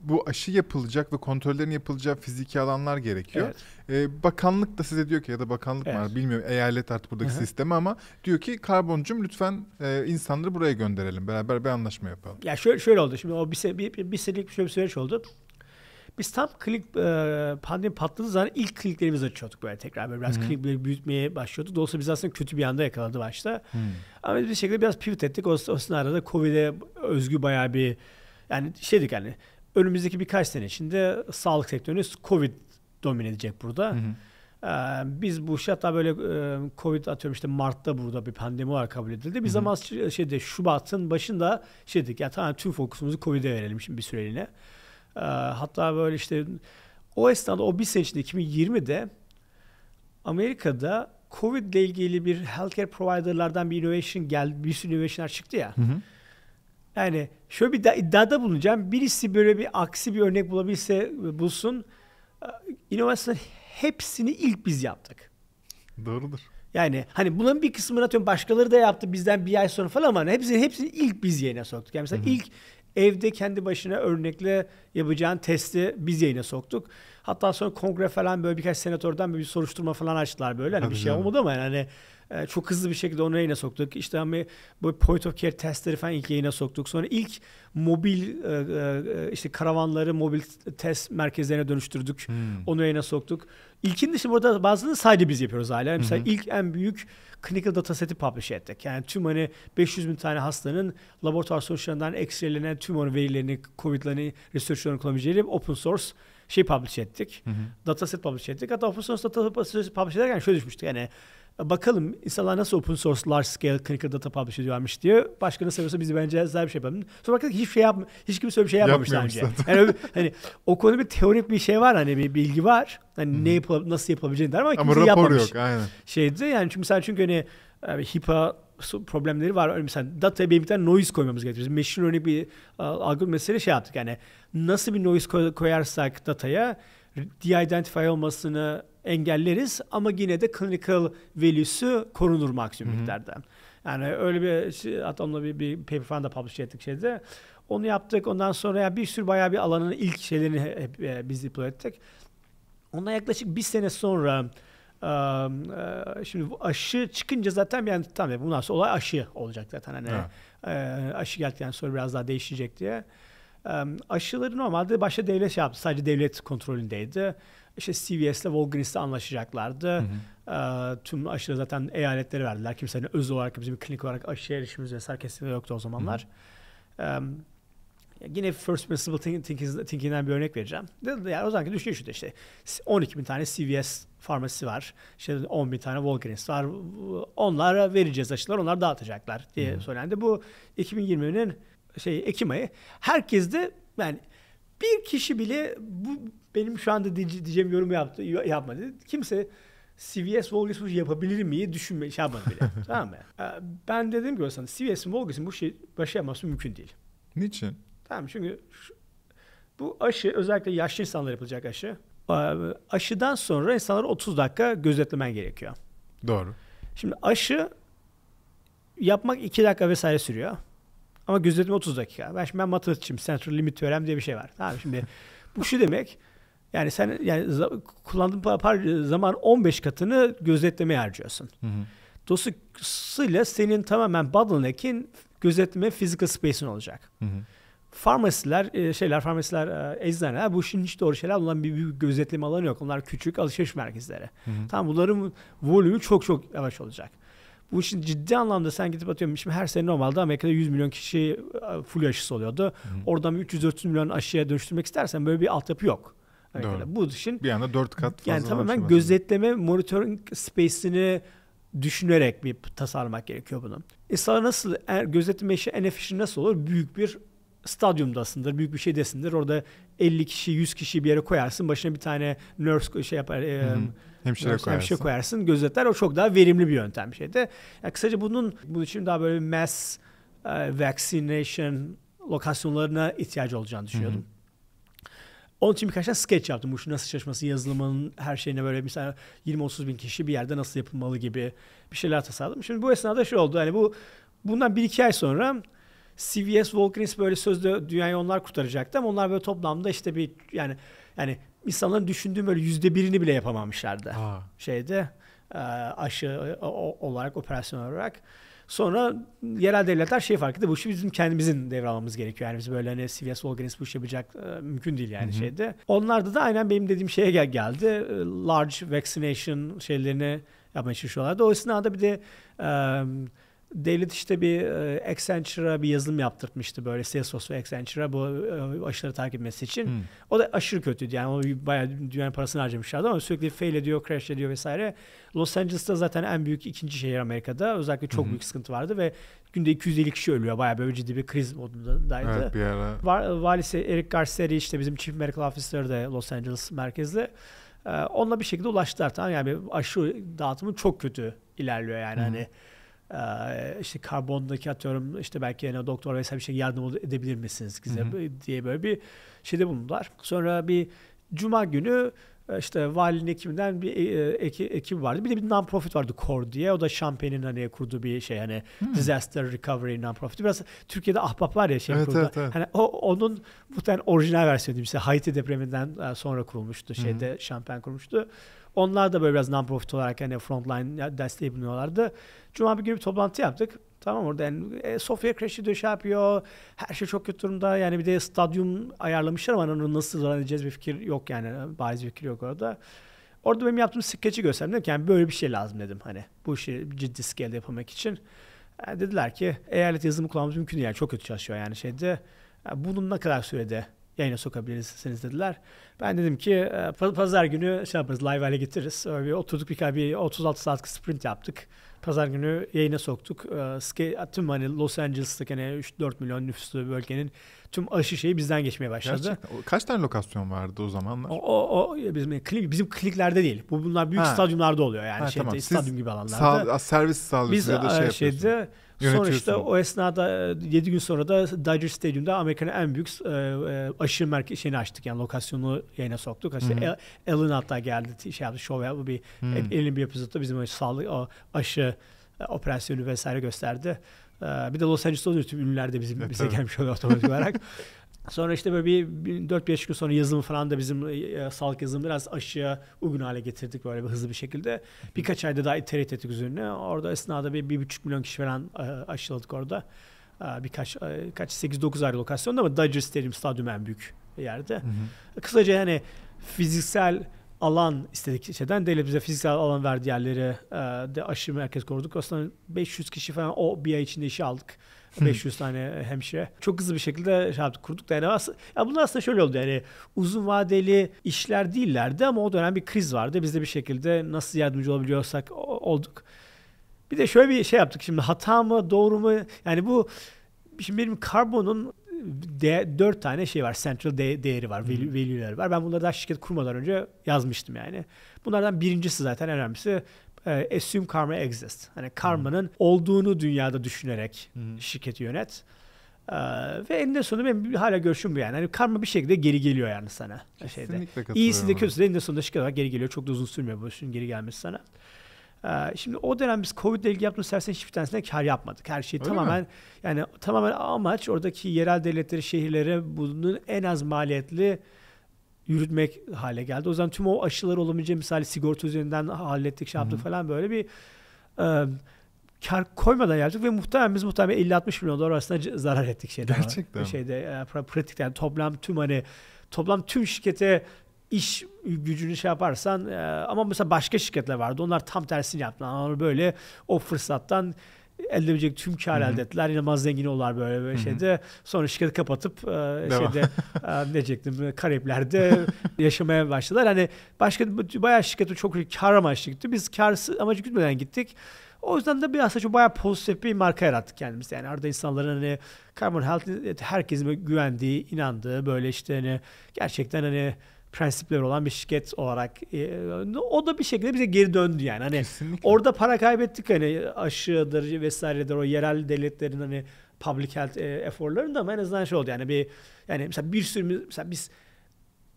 bu aşı yapılacak ve kontrollerin yapılacağı fiziki alanlar gerekiyor. Bakanlık da size diyor ki ya da bakanlık var bilmiyorum eyalet artık buradaki sistemi ama diyor ki Karboncum lütfen insanları buraya gönderelim. Beraber bir anlaşma yapalım. Ya şöyle oldu şimdi o bir senelik bir süreç oldu. Biz tam klinik pandemi patladığı zaman ilk kliniklerimizi açıyorduk böyle tekrar böyle biraz klinikleri büyütmeye başlıyorduk. Dolayısıyla biz aslında kötü bir anda yakaladı başta. Ama biz bir şekilde biraz pivot ettik. O sınavda da COVID'e özgü bayağı bir yani şeydik hani önümüzdeki birkaç sene içinde sağlık sektörünü COVID domine edecek burada. Biz bu işi hatta böyle Covid atıyorum işte Mart'ta burada bir pandemi var kabul edildi. Biz ama şeyde Şubat'ın başında şey dedik ya tamam tüm fokusumuzu Covid'e verelim şimdi bir süreliğine. Hatta böyle işte o esnada o bir sene içinde 2020'de Amerika'da Covid ile ilgili bir healthcare providerlardan bir innovation geldi, bir sürü innovationlar çıktı ya. Hı hı. Yani şöyle bir iddiada bulunacağım. Birisi böyle bir aksi bir örnek bulabilse bulsun. İnovasyonların hepsini ilk biz yaptık. Doğrudur. Yani hani bunun bir kısmını atıyorum başkaları da yaptı bizden bir ay sonra falan ama hepsini ilk biz yayına soktuk. Yani mesela ilk evde kendi başına örnekle yapacağın testi biz yayına soktuk. Hatta sonra kongre falan böyle birkaç senatörden böyle bir soruşturma falan açtılar böyle. Hani bir şey olmadı ama yani hani çok hızlı bir şekilde onu yayına soktuk. İşte hani bu point of care testleri falan ilk yayına soktuk. Sonra ilk mobil işte karavanları mobil test merkezlerine dönüştürdük. Onu yayına soktuk. İlkin dışında burada bazılarını sadece biz yapıyoruz hala. Yani mesela ilk en büyük clinical data seti publish ettik. Yani tüm hani 500 bin tane hastanın laboratuvar sonuçlarından ekstrelenen tüm onun verilerini, COVID'lerini, research'larını kullanabileceği open source şey publish ettik. Dataset publish ettik. Hatta open source dataset publish ederken şöyle düşmüştük. Yani bakalım insanlar nasıl open source large scale clinical data publish ediyormuş diye. Başka ne seviyorsa biz de bence daha bir şey yapalım. Sonra baktık hiç kimse öyle bir şey yapmamış daha önce. Yani hani o konuda bir teorik bir şey var hani bir bilgi var. Hani ne yapıp nasıl yapabileceğini der ama kimse yapmamış. Ama rapor yok aynen. Şeydi yani çünkü hani HIPAA problemleri var. Mesela dataya bir miktar noise koymamız gerekiyor. Biz machine learning bir algoritma mesele şey yaptık. Yani nasıl bir noise koyarsak dataya de-identify olmasını engelleriz ama yine de clinical value'su korunur maksimum miktardan. Yani öyle bir şey, hatta onunla bir paper falan da publish ettik şeyde. Onu yaptık. Ondan sonra yani bir sürü bayağı bir alanın ilk şeylerini biz deploy ettik. Ondan yaklaşık bir sene sonra şimdi aşı çıkınca zaten yani tamam bundan sonra olay aşı olacak zaten hani aşı geldikten sonra biraz daha değişecek diye. Aşıları normalde başta devlet şey yaptı. Sadece devlet kontrolündeydi. İşte CVS'le Walgreens'le anlaşacaklardı. Tüm aşıları zaten eyaletlere verdiler. Kimsenin öz olarak, kimsenin klinik olarak aşıya erişimimiz vesaire kesinlikle yoktu o zamanlar. Yine first principle thinking'den bir örnek vereceğim. Yani o zamanki düşünce şuydu işte. 12 bin tane CVS farmasisi var. İşte 10 bin tane Walgreens var. Onlara vereceğiz aşılar, onlar dağıtacaklar diye söylendi. Bu 2020'nin Ekim ayı. Herkes de yani bir kişi bile bu benim şu anda diyeceğim yorumu yapmadı. Kimse CVS Walgreens bu şey yapabilir miyi düşünmeyi yapmadı bile. Tamam mı? Ben dedim ki o zaman CVS'in Walgreens'in bu şey başarması mümkün değil. Niçin? Tamam çünkü bu aşı özellikle yaşlı insanlara yapılacak aşı. Aşıdan sonra insanları 30 dakika gözetlemen gerekiyor. Doğru. Şimdi aşı yapmak 2 dakika vesaire sürüyor. Ama gözetleme 30 dakika. Ben matematikçiyim. Central Limit Teorem diye bir şey var. Tamam şimdi bu şu demek. Yani sen yani kullandığın zaman 15 katını gözetlemeye harcıyorsun. Dolayısıyla senin tamamen bottleneck'in gözetleme physical space'in olacak. Farmasiler, eczaneler bu işin hiç doğru şeyler. Onların bir büyük gözetleme alanı yok. Onlar küçük alışveriş merkezleri. Tamam bunların volümü çok yavaş olacak. Bu için ciddi anlamda sen gidip atıyorum. Şimdi her sene normalde Amerika'da 100 milyon kişi flu aşısı oluyordu. Oradan 300-400 milyon aşıya dönüştürmek istersen böyle bir altyapı yok. Bu için bir anda 4 kat fazla. Yani tamamen gözetleme, monitoring space'ini düşünerek bir tasarlamak gerekiyor bunun. Sana nasıl gözetleme işi en efficient nasıl olur? Büyük bir stadyumdasındır, büyük bir şeydesindir. Orada 50 kişi, 100 kişi bir yere koyarsın. Başına bir tane nurse hemşire koyarsın. Gözetler o çok daha verimli bir yöntem bir şeydi. Yani kısaca bunun için daha böyle mass vaccination lokasyonlarına ihtiyacı olacağını düşünüyordum. Onun için birkaç tane sketch yaptım. Bu şu nasıl çalışması, yazılımın her şeyine böyle mesela 20-30 bin kişi bir yerde nasıl yapılmalı gibi bir şeyler tasarladım. Şimdi bu esnada şey oldu. Yani bundan 1-2 ay sonra CVS, Walgreens böyle sözde dünyayı onlar kurtaracaktı ama onlar böyle toplamda işte bir yani insanların düşündüğü böyle %1'ini bile yapamamışlardı. Aşı olarak, operasyon olarak. Sonra yerel devletler fark etti. Bu işi bizim kendimizin devralmamız gerekiyor. Yani biz böyle hani CVS, Walgreens bu işi yapacak mümkün değil yani . Onlarda da aynen benim dediğim şeye geldi. Large vaccination şeylerini yapmaya çalışıyorlardı. O esnada bir de Devlet işte bir Accenture'a bir yazılım yaptırtmıştı böyle Salesforce ve Accenture'a bu aşıları takip etmesi için. O da aşırı kötüydü yani, o bayağı dünyanın parasını harcamışlardı ama sürekli fail ediyor, crash ediyor vesaire. Los Angeles'ta zaten en büyük ikinci şehir Amerika'da, özellikle çok büyük sıkıntı vardı ve günde 250 kişi ölüyor, bayağı böyle ciddi bir kriz modundaydı. Evet, bir ara. Valisi Eric Garcia işte bizim Chief Medical Officer de Los Angeles merkezli. Onunla bir şekilde ulaştılar, tamam yani aşı dağıtımı çok kötü ilerliyor yani hani. İşte karbondaki atıyorum işte belki yani doktor vesaire bir şey yardım edebilir misiniz bize diye böyle bir şeyde bulundular. Sonra bir cuma günü işte valinin ekibinden bir ekip vardı. Bir de bir non-profit vardı CORE diye. O da Champagne'in hani kurduğu bir şey hani disaster recovery non-profit. Biraz Türkiye'de Ahbap var ya şey kurdu. Evet. Hani onun muhtemelen orijinal versiyonu diyeyim size. Haiti depreminden sonra kurulmuştu. Şeyde Champagne kurmuştu. Onlar da böyle biraz non-profit olarak hani frontline desteği bulunuyorlardı. Cuma bir günü bir toplantı yaptık. Tamam, orada yani Sofya crash'i de şey yapıyor. Her şey çok kötü durumda. Yani bir de stadyum ayarlamışlar ama onu nasıl zorlanacağız bir fikir yok yani. Bariz bir fikir yok orada. Orada benim yaptığım skeci gösterdim. Dedim ki yani böyle bir şey lazım dedim. Hani bu işi ciddi scale'de yapamak için. Yani dediler ki eyalet yazılımı kullanmamız mümkün değil. Yani çok kötü çalışıyor yani şeyde. Yani bunun ne kadar sürede yayına sokabilirsiniz dediler. Ben dedim ki pazar günü şey yaparız, live hale getiririz. Öyle bir oturduk bir 36 saatlik sprint yaptık. Pazar günü yayına soktuk. Tüm hani Los Angeles'taki hani 3-4 milyon nüfuslu bölgenin tüm aşı şeyi bizden geçmeye başladı. Gerçekten. Kaç tane lokasyon vardı o zamanlar? O bizim kliklerde değil. Bunlar büyük stadyumlarda oluyor yani tamam. Stadyum gibi alanlarda. Servis sağlıyorsunuz ya da şey yapıyorsunuz. Sonra işte o esnada 7 gün sonra da Dodger Stadium'da Amerika'nın en büyük aşı şeyini açtık. Yani lokasyonu yayına soktuk. İşte Ellen hatta geldi, şey yaptı, show yaptı. Elin bir yapısı bizim sağlık aşı operasyonu vesaire gösterdi. Bir de Los Angeles'ta oluyor, tüm ünlüler de bize gelmiş oluyor otomatik olarak. Sonra işte böyle bir 4-5 gün sonra yazılım falan da bizim sağlık yazılımı biraz aşıya uygun hale getirdik böyle bir hızlı bir şekilde. Birkaç ayda daha iterat ettik üzerine. Orada esnada bir 1,5 milyon kişi falan aşıladık orada. Birkaç 8-9 ayrı lokasyonda ama Dodger Stadyum en büyük yerde. Kısaca yani fiziksel alan istedik şeyden. Devlet bize fiziksel alan verdiği yerleri de aşı merkez kurduk. Aslında 500 kişi falan o bir ay içinde işi aldık. 500 tane hemşire. Çok hızlı bir şekilde şey yaptık, kurduk da yani bunlar aslında şöyle oldu yani uzun vadeli işler değillerdi ama o dönem bir kriz vardı. Biz de bir şekilde nasıl yardımcı olabiliyorsak olduk. Bir de şöyle bir şey yaptık şimdi, hata mı doğru mu yani bu şimdi benim Carbon'un 4 tane şey var, central değeri var, value'leri var. Ben bunları daha şirket kurmadan önce yazmıştım yani. Bunlardan birincisi zaten en önemlisi. Assume karma exists. Hani karmanın olduğunu dünyada düşünerek şirketi yönet. Ve eninde sonunda benim hala görüşüm bu yani. Hani karma bir şekilde geri geliyor yani sana. Kesinlikle katılıyorum. İyisi de kötüsü de eninde sonunda şirket olarak geri geliyor. Çok da uzun sürmüyor bu işin geri gelmesi sana. Şimdi o dönem biz Covid ile ilgili yaptığımız sersen hiçbir tanesine kar yapmadık. Her şey tamamen yani tamamen amaç oradaki yerel devletleri, şehirlere bunun en az maliyetli yürütmek hale geldi. O yüzden tüm o aşıları olabileceği misali sigorta üzerinden hallettik, şey yaptık falan böyle bir kar koymadan yaptık ve muhtemelen 50-60 milyon dolar arasında zarar ettik şeyde. Gerçekten. Pratikten yani toplam tüm şirkete iş gücünü şey yaparsan ama mesela başka şirketler vardı. Onlar tam tersini yaptılar. Onlar böyle o fırsattan elde edecek tüm kâr elde ettiler. İnanılmaz zengin oldular böyle şeyde. Sonra şirketi kapatıp ne diyecektim? Karayipler'de yaşamaya başladılar. Hani başka bayağı şirketi çok kâr amaçlı gitti. Biz kâr amacı gütmeden gittik. O yüzden de biraz çok bayağı pozitif bir marka yarattık kendimiz. Yani arada insanların hani Carbon Health herkesin güvendiği, inandığı böyle işte hani gerçekten hani prensipleri olan bir şirket olarak o da bir şekilde bize geri döndü yani. Hani kesinlikle. Orada para kaybettik hani aşıdır vesairedir o yerel devletlerin hani public health eforlarında ama en azından şey oldu yani mesela biz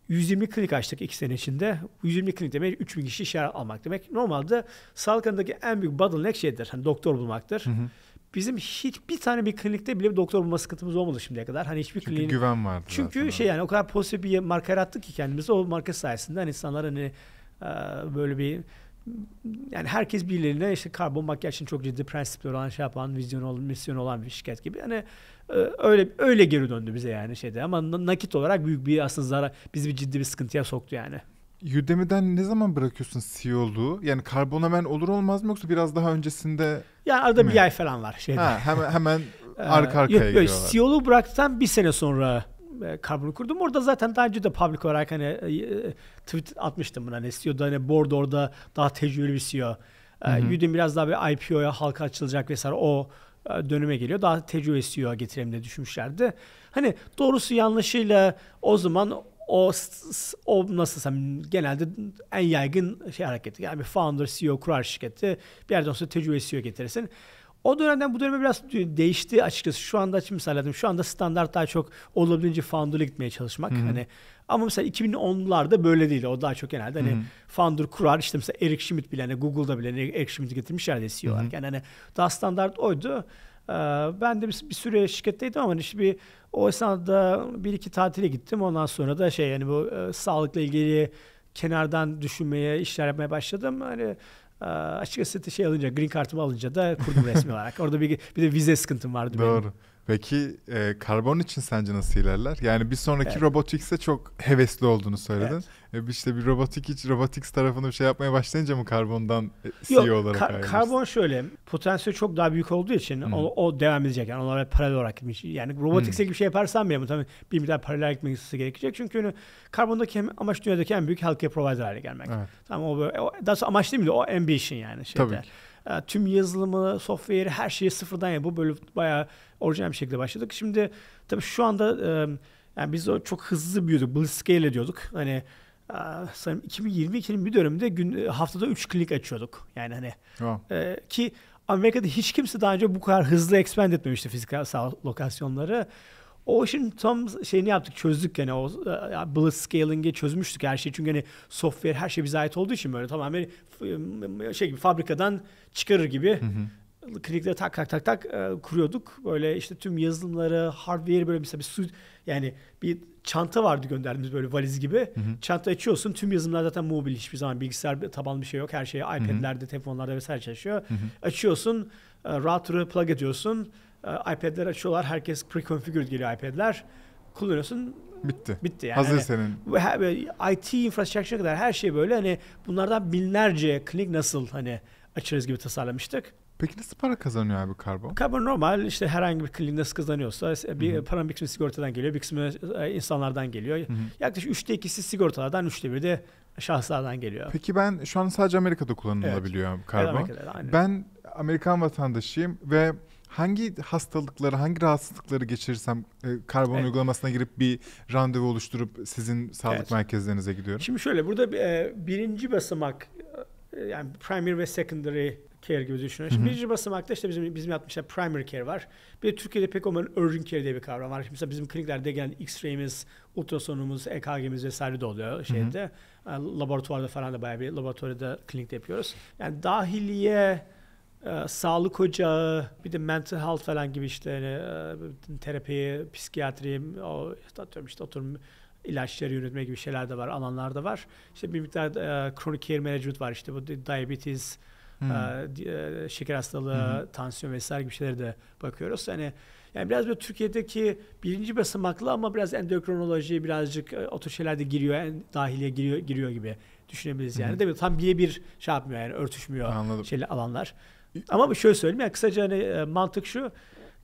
120 klinik açtık 2 sene içinde. 120 klinik demek 3000 kişi işe almak demek. Normalde sağlık alanındaki en büyük bottleneck şeydir. Hani doktor bulmaktır. Bizim hiçbir tane bir klinikte bile bir doktor bulma sıkıntımız olmadı şimdiye kadar. Hani hiçbir kliniğin... Çünkü güven vardı. Çünkü zaten. O kadar pozitif bir marka yarattık ki kendimize. O marka sayesinde hani insanlar hani böyle bir... Yani herkes birilerine işte karbon makyaj için çok ciddi prensipleri olan şey yapan, vizyon olan, misyon olan bir şirket gibi. Hani öyle geri döndü bize yani. Ama nakit olarak büyük bir aslında zarar bizi bir ciddi bir sıkıntıya soktu yani. Udemy'den ne zaman bırakıyorsun CEO'luğu? Yani Carbon hemen olur olmaz mı yoksa biraz daha öncesinde? Yani arada bir ay falan var. Hemen arka arkaya geliyorlar. CEO'luğu bıraktıktan bir sene sonra Carbon'u kurdum. Orada zaten daha önce de public olarak hani tweet atmıştım buna. CEO'da hani board orada daha tecrübeli bir CEO. Udemy biraz daha bir IPO'ya halka açılacak vesaire o dönüme geliyor. Daha tecrübeli CEO'ya getirelim diye düşünmüşlerdi. Hani doğrusu yanlışıyla o zaman o nasılsam genelde en yaygın şey hareketi. Yani bir founder, CEO kurar şirketi. Bir yerden sonra tecrübeli CEO getirirsin. O dönemden bu döneme biraz değişti açıkçası. Şu anda şimdi sayladım. Şu anda standart daha çok olabildiğince founder'la gitmeye çalışmak. Hani ama mesela 2010'larda böyle değildi. O daha çok genelde hani founder kurar. İşte mesela Eric Schmidt bile hani Google'da bile Eric Schmidt'i getirmişlerdi CEO olarak. Yani hani daha standart oydu. Ben de bir süre şirketteydim ama işte o esnada bir iki tatile gittim. Ondan sonra da yani bu sağlıkla ilgili kenardan düşünmeye, işler yapmaya başladım. Hani açıkçası alınca, green card'ımı alınca da kurdum resmi olarak. Orada bir de vize sıkıntım vardı. Doğru. Benim. Peki Carbon için sence nasıl ilerler? Yani bir sonraki Robotics'e çok hevesli olduğunu söyledin. Evet. İşte bir Robotics tarafında bir şey yapmaya başlayınca mı Carbon'dan CEO olarak ayrılmışsın? Carbon şöyle, potansiyel çok daha büyük olduğu için o devam edecek. Yani onlara paralel olarak gitmiş. Yani Robotics'e gibi bir şey yaparsam bile tabii bir miktar paralel gitmesi gerekecek. Çünkü Carbon'daki amaç dünyadaki en büyük healthcare provider haline gelmek. Evet. Tamam, daha sonra amaç değil mi? O ambition yani. Tabii. Tüm yazılımı, software'i, her şeyi sıfırdan bu böyle bayağı orijinal bir şekilde başladık. Şimdi tabii şu anda yani biz çok hızlı büyüdük. Blitz scale diyorduk. Hani sanırım 2022'nin bir döneminde haftada 3 klinik açıyorduk. Yani hani ki Amerika'da hiç kimse daha önce bu kadar hızlı expand etmemişti fiziksel lokasyonları. O işin tam şeyini yaptık, çözdük yani o blitz scaling'i çözmüştük her şeyi. Çünkü hani software her şey bize ait olduğu için böyle tamamen şey gibi fabrikadan çıkarır gibi klinikleri tak kuruyorduk. Böyle işte tüm yazılımları, hardware'i böyle mesela bir çanta vardı gönderdiğimiz böyle valiz gibi. Çanta açıyorsun, tüm yazılımlar zaten mobil, hiçbir zaman bilgisayar tabanlı bir şey yok. Her şey iPad'lerde, telefonlarda vesaire çalışıyor. Açıyorsun, router'ı plug ediyorsun. iPad'ler açıyorlar. Herkes pre-configured geliyor iPad'ler. Kullanıyorsun. Bitti. Yani hazır senin. IT infrastructure'a kadar her şey böyle. Hani bunlardan binlerce klinik nasıl hani açarız gibi tasarlamıştık. Peki nasıl para kazanıyor abi Carbon? Carbon normal işte herhangi bir klinik nasıl kazanıyorsa bir paranın bir kısmı sigortadan geliyor, bir kısmı insanlardan geliyor. Yaklaşık 3/2'si sigortalardan, 3/1 de şahıslardan geliyor. Peki ben şu an sadece Amerika'da kullanılabiliyor Carbon. Evet, ben Amerikan vatandaşıyım ve hangi hastalıkları, hangi rahatsızlıkları geçirirsem Carbon uygulamasına girip bir randevu oluşturup sizin sağlık merkezlerinize gidiyorum? Şimdi şöyle, burada birinci basamak yani primary ve secondary care gibi düşünüyorum. Şimdi birinci basamakta işte bizim yapmışlar primary care var. Bir de Türkiye'de pek olmayan urgent care diye bir kavram var. Şimdi mesela bizim kliniklerde gelen X-ray'imiz, ultrasonumuz, EKG'miz vesaire de oluyor şeyde. Laboratuvarda falan da bayağı bir laboratuvarda klinikte yapıyoruz. Yani dahiliye, sağlık ocağı, bir de mental health falan gibi işte terapi, psikiyatri, oturum ilaçları yönetme gibi şeyler de var, alanlar da var. İşte bir miktar chronic care management var, işte bu diabetes, şeker hastalığı, tansiyon vesaire gibi şeylere de bakıyoruz. Yani biraz böyle Türkiye'deki birinci basamaklı ama biraz endokrinoloji, birazcık o tür şeyler de giriyor, dahiliye giriyor gibi düşünebiliriz yani. Değil mi? Tam birebir şey yapmıyor yani, örtüşmüyor şeyle alanlar. Ama şöyle söyleyeyim yani kısaca mantık şu.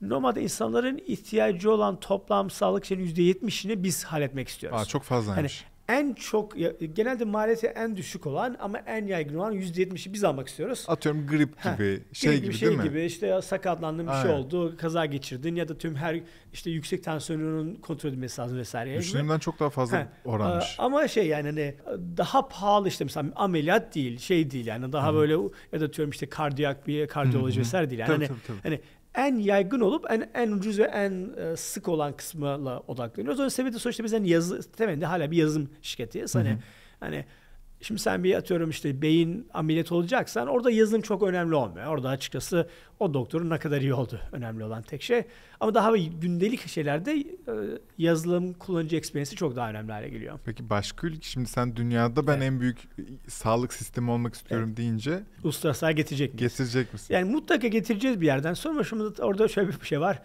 Normalde insanların ihtiyacı olan toplam sağlık şeyin %70'ini biz halletmek istiyoruz. Çok fazlaymış. Yani en çok, genelde maliyeti en düşük olan ama en yaygın olan %70'i biz almak istiyoruz. Atıyorum grip gibi, değil mi? İşte sakatlandın, bir şey oldu, kaza geçirdin ya da tüm her işte yüksek tansiyonunun kontrol edilmesi lazım vesaire. Düşündüğümden çok daha fazla oranmış. Ama daha pahalı işte mesela ameliyat değil, değil yani daha böyle ya da diyorum işte kardiyoloji vesaire değil yani. Tabii. En yaygın olup en ucuz ve en sık olan kısmına odaklanıyoruz. O sebeple sonuçta biz temelinde hala bir yazılım şirketiyiz. Şimdi sen beyin ameliyatı olacaksan orada yazılım çok önemli olmuyor. Orada açıkçası o doktorun ne kadar iyi olduğu önemli olan tek şey. Ama daha gündelik şeylerde yazılım kullanıcı experience'i çok daha önemli hale geliyor. Peki başka ülke, şimdi sen dünyada ben en büyük sağlık sistemi olmak istiyorum deyince uluslararası getirecek misin? Yani mutlaka getireceğiz bir yerden. Sonra orada şöyle bir şey var.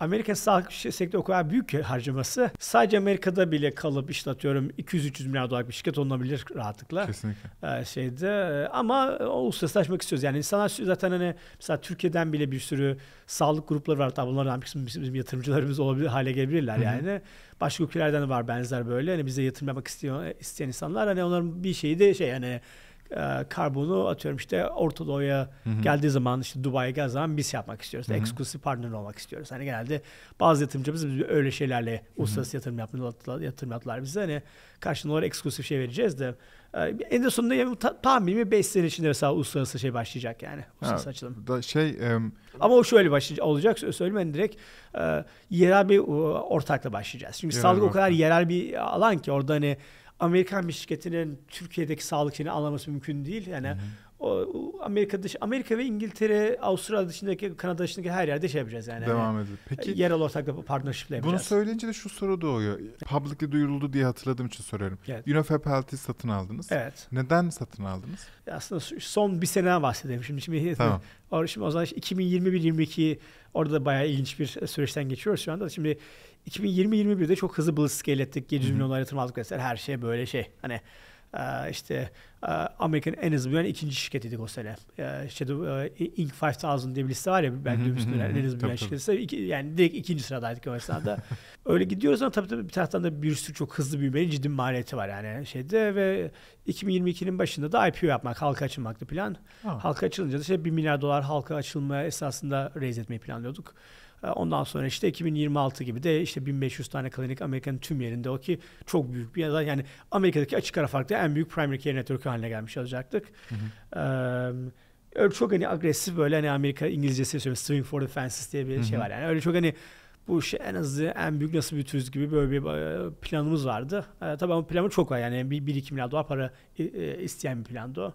Amerika sağlık sektörü o kadar büyük ki harcaması. Sadece Amerika'da bile kalıp işte atıyorum 200-300 milyar dolarlık bir şirket olunabilir rahatlıkla. Kesinlikle. Ama uluslararasılaşmak istiyoruz. Yani insanlar zaten hani mesela Türkiye'den bile bir sürü sağlık grupları var. Tabii bunlardan bizim yatırımcılarımız olabilir, hale gelebilirler yani. Hı hı. Başka ülkelerden de var benzer böyle. Hani bize yatırım yapmak isteyen insanlar hani onların bir şeyi de şey yani karbonu atıyorum işte Orta Doğu'ya geldiği zaman işte Dubai'ye geldiği zaman biz yapmak istiyoruz. Exclusive partner olmak istiyoruz. Hani genelde bazı yatırımcımız öyle şeylerle uluslararası yatırım yaptılar bize. Hani karşılığında olarak eksklusif şey vereceğiz de en sonunda tahminimi 5 sene içinde mesela uluslararası şey başlayacak yani. Uluslararası açılım. Ama o şöyle başlayacak olacak söyleyeyim direkt yerel bir ortakla başlayacağız. Çünkü sağlık o kadar yerel bir alan ki orada hani Amerikan bir şirketinin Türkiye'deki sağlık şeyini anlaması mümkün değil. Yani Amerika ve İngiltere, Avustralya dışındaki, Kanada dışındaki her yerde şey yapacağız yani. Devam edelim. Peki yerel ortakla partnership'le yapacağız. Bunu söyleyince de şu soru doğuyor. Publicly duyuruldu diye hatırladığım için soruyorum. Evet. Innofab Health'i satın aldınız. Evet. Neden satın aldınız? Aslında son bir seneden bahsedeyim şimdi. Tamam. Şimdi o zaman 2021-22 orada da bayağı ilginç bir süreçten geçiyoruz şu anda. Şimdi 2020-21'de çok hızlı bulut scale ettik. 700 milyon dolar yatırım aldık mesela. Her şey böyle şey. Hani işte Amerika'nın en hızlı büyüyen ikinci şirketiydik o sene. Inc. 5000 diye bir liste var ya, ben duymuştum en hızlı büyüyen şirketi. Yani direkt ikinci sıradaydık o esnada. Öyle gidiyoruz ama tabii bir taraftan da bir sürü çok hızlı büyümenin ciddi maliyeti var yani şeyde ve 2022'nin başında da IPO yapmak, halka açılmaktı plan. Halka açılınca da işte 1 milyar dolar halka açılmaya esasında raise etmeyi planlıyorduk. Ondan sonra işte 2026 gibi de işte 1500 tane klinik Amerika'nın tüm yerinde o ki çok büyük bir alan. Yani Amerika'daki açık ara farklı en büyük primary care network haline gelmiş olacaktık. Öyle çok hani agresif böyle hani Amerika İngilizcesi söylüyor swing for the fences diye bir şey var yani. Öyle çok hani bu şey en azı en büyük nasıl büyütürüz gibi böyle bir planımız vardı. Tabii ama planı çok var yani 1-2 milyar dolar para isteyen bir plandı o.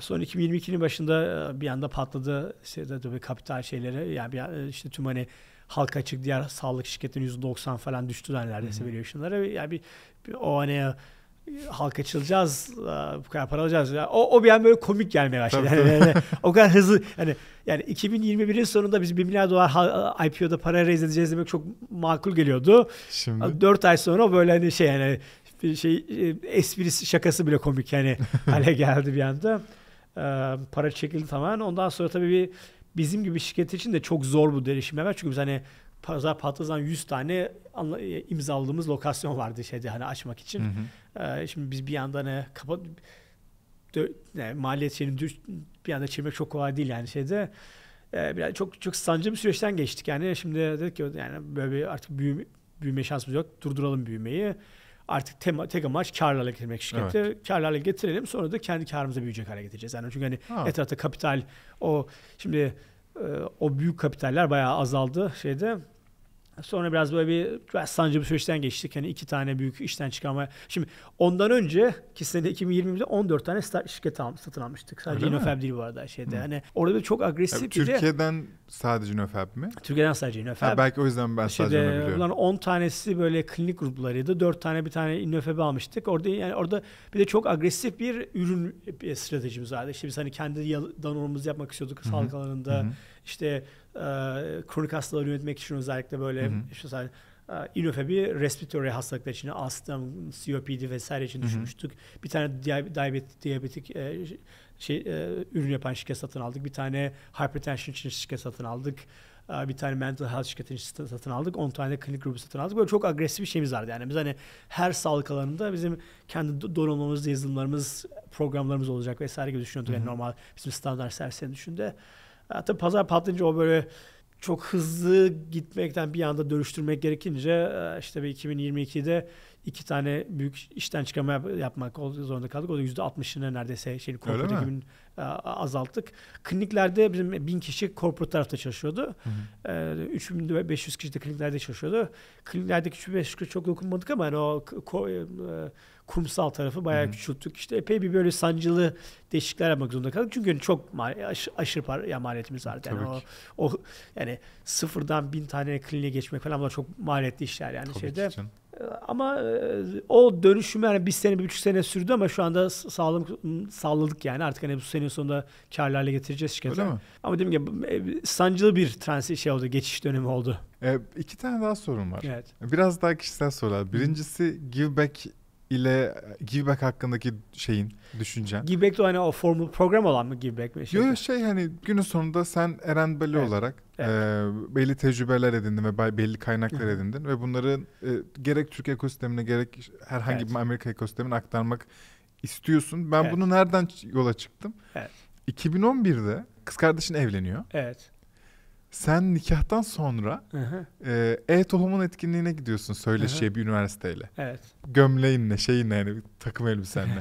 Sonra 2022'nin başında bir anda patladı tabii kapital şeyleri yani işte tüm hani halka açık diğer sağlık şirketinin %90 falan düştü neredeyse valuation'lara yani o hani halka açılacağız bu kadar para alacağız yani o bir an böyle komik gelmeye başladı yani o kadar hızlı yani 2021'in sonunda biz 1 milyar dolar IPO'da para raise edeceğiz demek çok makul geliyordu. Şimdi 4 ay sonra böyle hani şey yani bir şey esprisi şakası bile komik yani hale geldi bir anda. Para çekildi tamamen. Ondan sonra tabii bizim gibi şirket için de çok zor bu değişimler. Çünkü biz hani pazar patladığı zaman 100 tane imzaladığımız lokasyon vardı şeyde hani açmak için. Şimdi biz bir yandan hani maliyet şeyini bir anda çekmek çok kolay değil yani şeyde. Biraz çok sancılı bir süreçten geçtik yani. Şimdi dedik ki yani böyle bir artık büyüme şansımız yok. Durduralım büyümeyi. Artık tek amaç karlarla getirmek şirketi. Evet. Karlarla getirelim sonra da kendi karımıza büyüyecek hale getireceğiz. Yani çünkü hani etrafta kapital şimdi o büyük kapitaller bayağı azaldı şeyde. Sonra biraz böyle biraz sancılı bir süreçten geçtik. Hani 2 tane büyük işten çıkarmaya. Şimdi ondan önce ki sene 2020'de 14 tane şirket satın almıştık. Sadece Innofab değil bu arada şeyde. Hani orada çok agresif bir Türkiye'den sadece Innofab mi? Türkiye'den sadece Innofab. Belki o yüzden ben sadece onu biliyorum. Ulan 10 tanesi böyle klinik gruplarıydı. 4 tane bir tane Innofab'ı almıştık. Orada bir de çok agresif bir ürün stratejimiz vardı. İşte biz hani kendi donanımımızı yapmak istiyorduk sağlık alanında. İşte kronik hastaları yönetmek için özellikle böyle işte Innofab'i respiratory hastalıklar için astım, COPD vesaire için düşünmüştük. Bir tane diyabetik ürün yapan şirket satın aldık. Bir tane hypertension için şirket satın aldık. Bir tane mental health şirketini satın aldık. 10 tane klinik grubu satın aldık. Böyle çok agresif bir şeyimiz vardı. Yani biz hani her sağlık alanında bizim kendi donanımlarımız, yazılımlarımız, programlarımız olacak vesaire gibi düşünüyorduk. Yani normal bizim standart servislerini düşündü. Tabii pazar patlayınca o böyle çok hızlı gitmekten bir anda dönüştürmek gerekince işte 2022'de 2 tane büyük işten çıkarma yapmak zorunda kaldık. O da %60'ını neredeyse corporate ekibini azalttık. Kliniklerde bizim 1000 kişi corporate tarafta çalışıyordu. 3500 kişi de kliniklerde çalışıyordu. Kliniklerdeki 3500 kişi çok dokunmadık ama yani o kurumsal tarafı bayağı küçülttük. İşte epey bir böyle sancılı değişiklikler yapmak zorunda kaldık. Çünkü çok aşırı maliyetimiz vardı. Yani yani sıfırdan 1000 tane kliniğe geçmek falan da çok maliyetli işler yani. Tabii şeyde. Ama o dönüşümü yani bir sene, bir buçuk sene sürdü ama şu anda salladık yani. Artık hani bu senenin sonunda karlı hale getireceğiz şirketi. Ama dediğim gibi sancılı bir geçiş dönemi oldu. İki tane daha sorun var. Evet. Biraz daha kişisel sorular. Birincisi Giveback hakkındaki düşüncen. Giveback de hani o formal program olan mı Giveback mi? Yok şey hani günün sonunda sen Eren Bali olarak belli tecrübeler edindin ve belli kaynaklar edindin ve bunları gerek Türk ekosistemine gerek herhangi bir Amerika ekosistemine aktarmak istiyorsun. Ben bunu nereden yola çıktım? 2011'de kız kardeşin evleniyor. Evet. Sen nikahtan sonra e-tohumun etkinliğine gidiyorsun söyleşiye bir üniversiteyle. Evet. Gömleğinle, şeyinle yani takım elbisenle.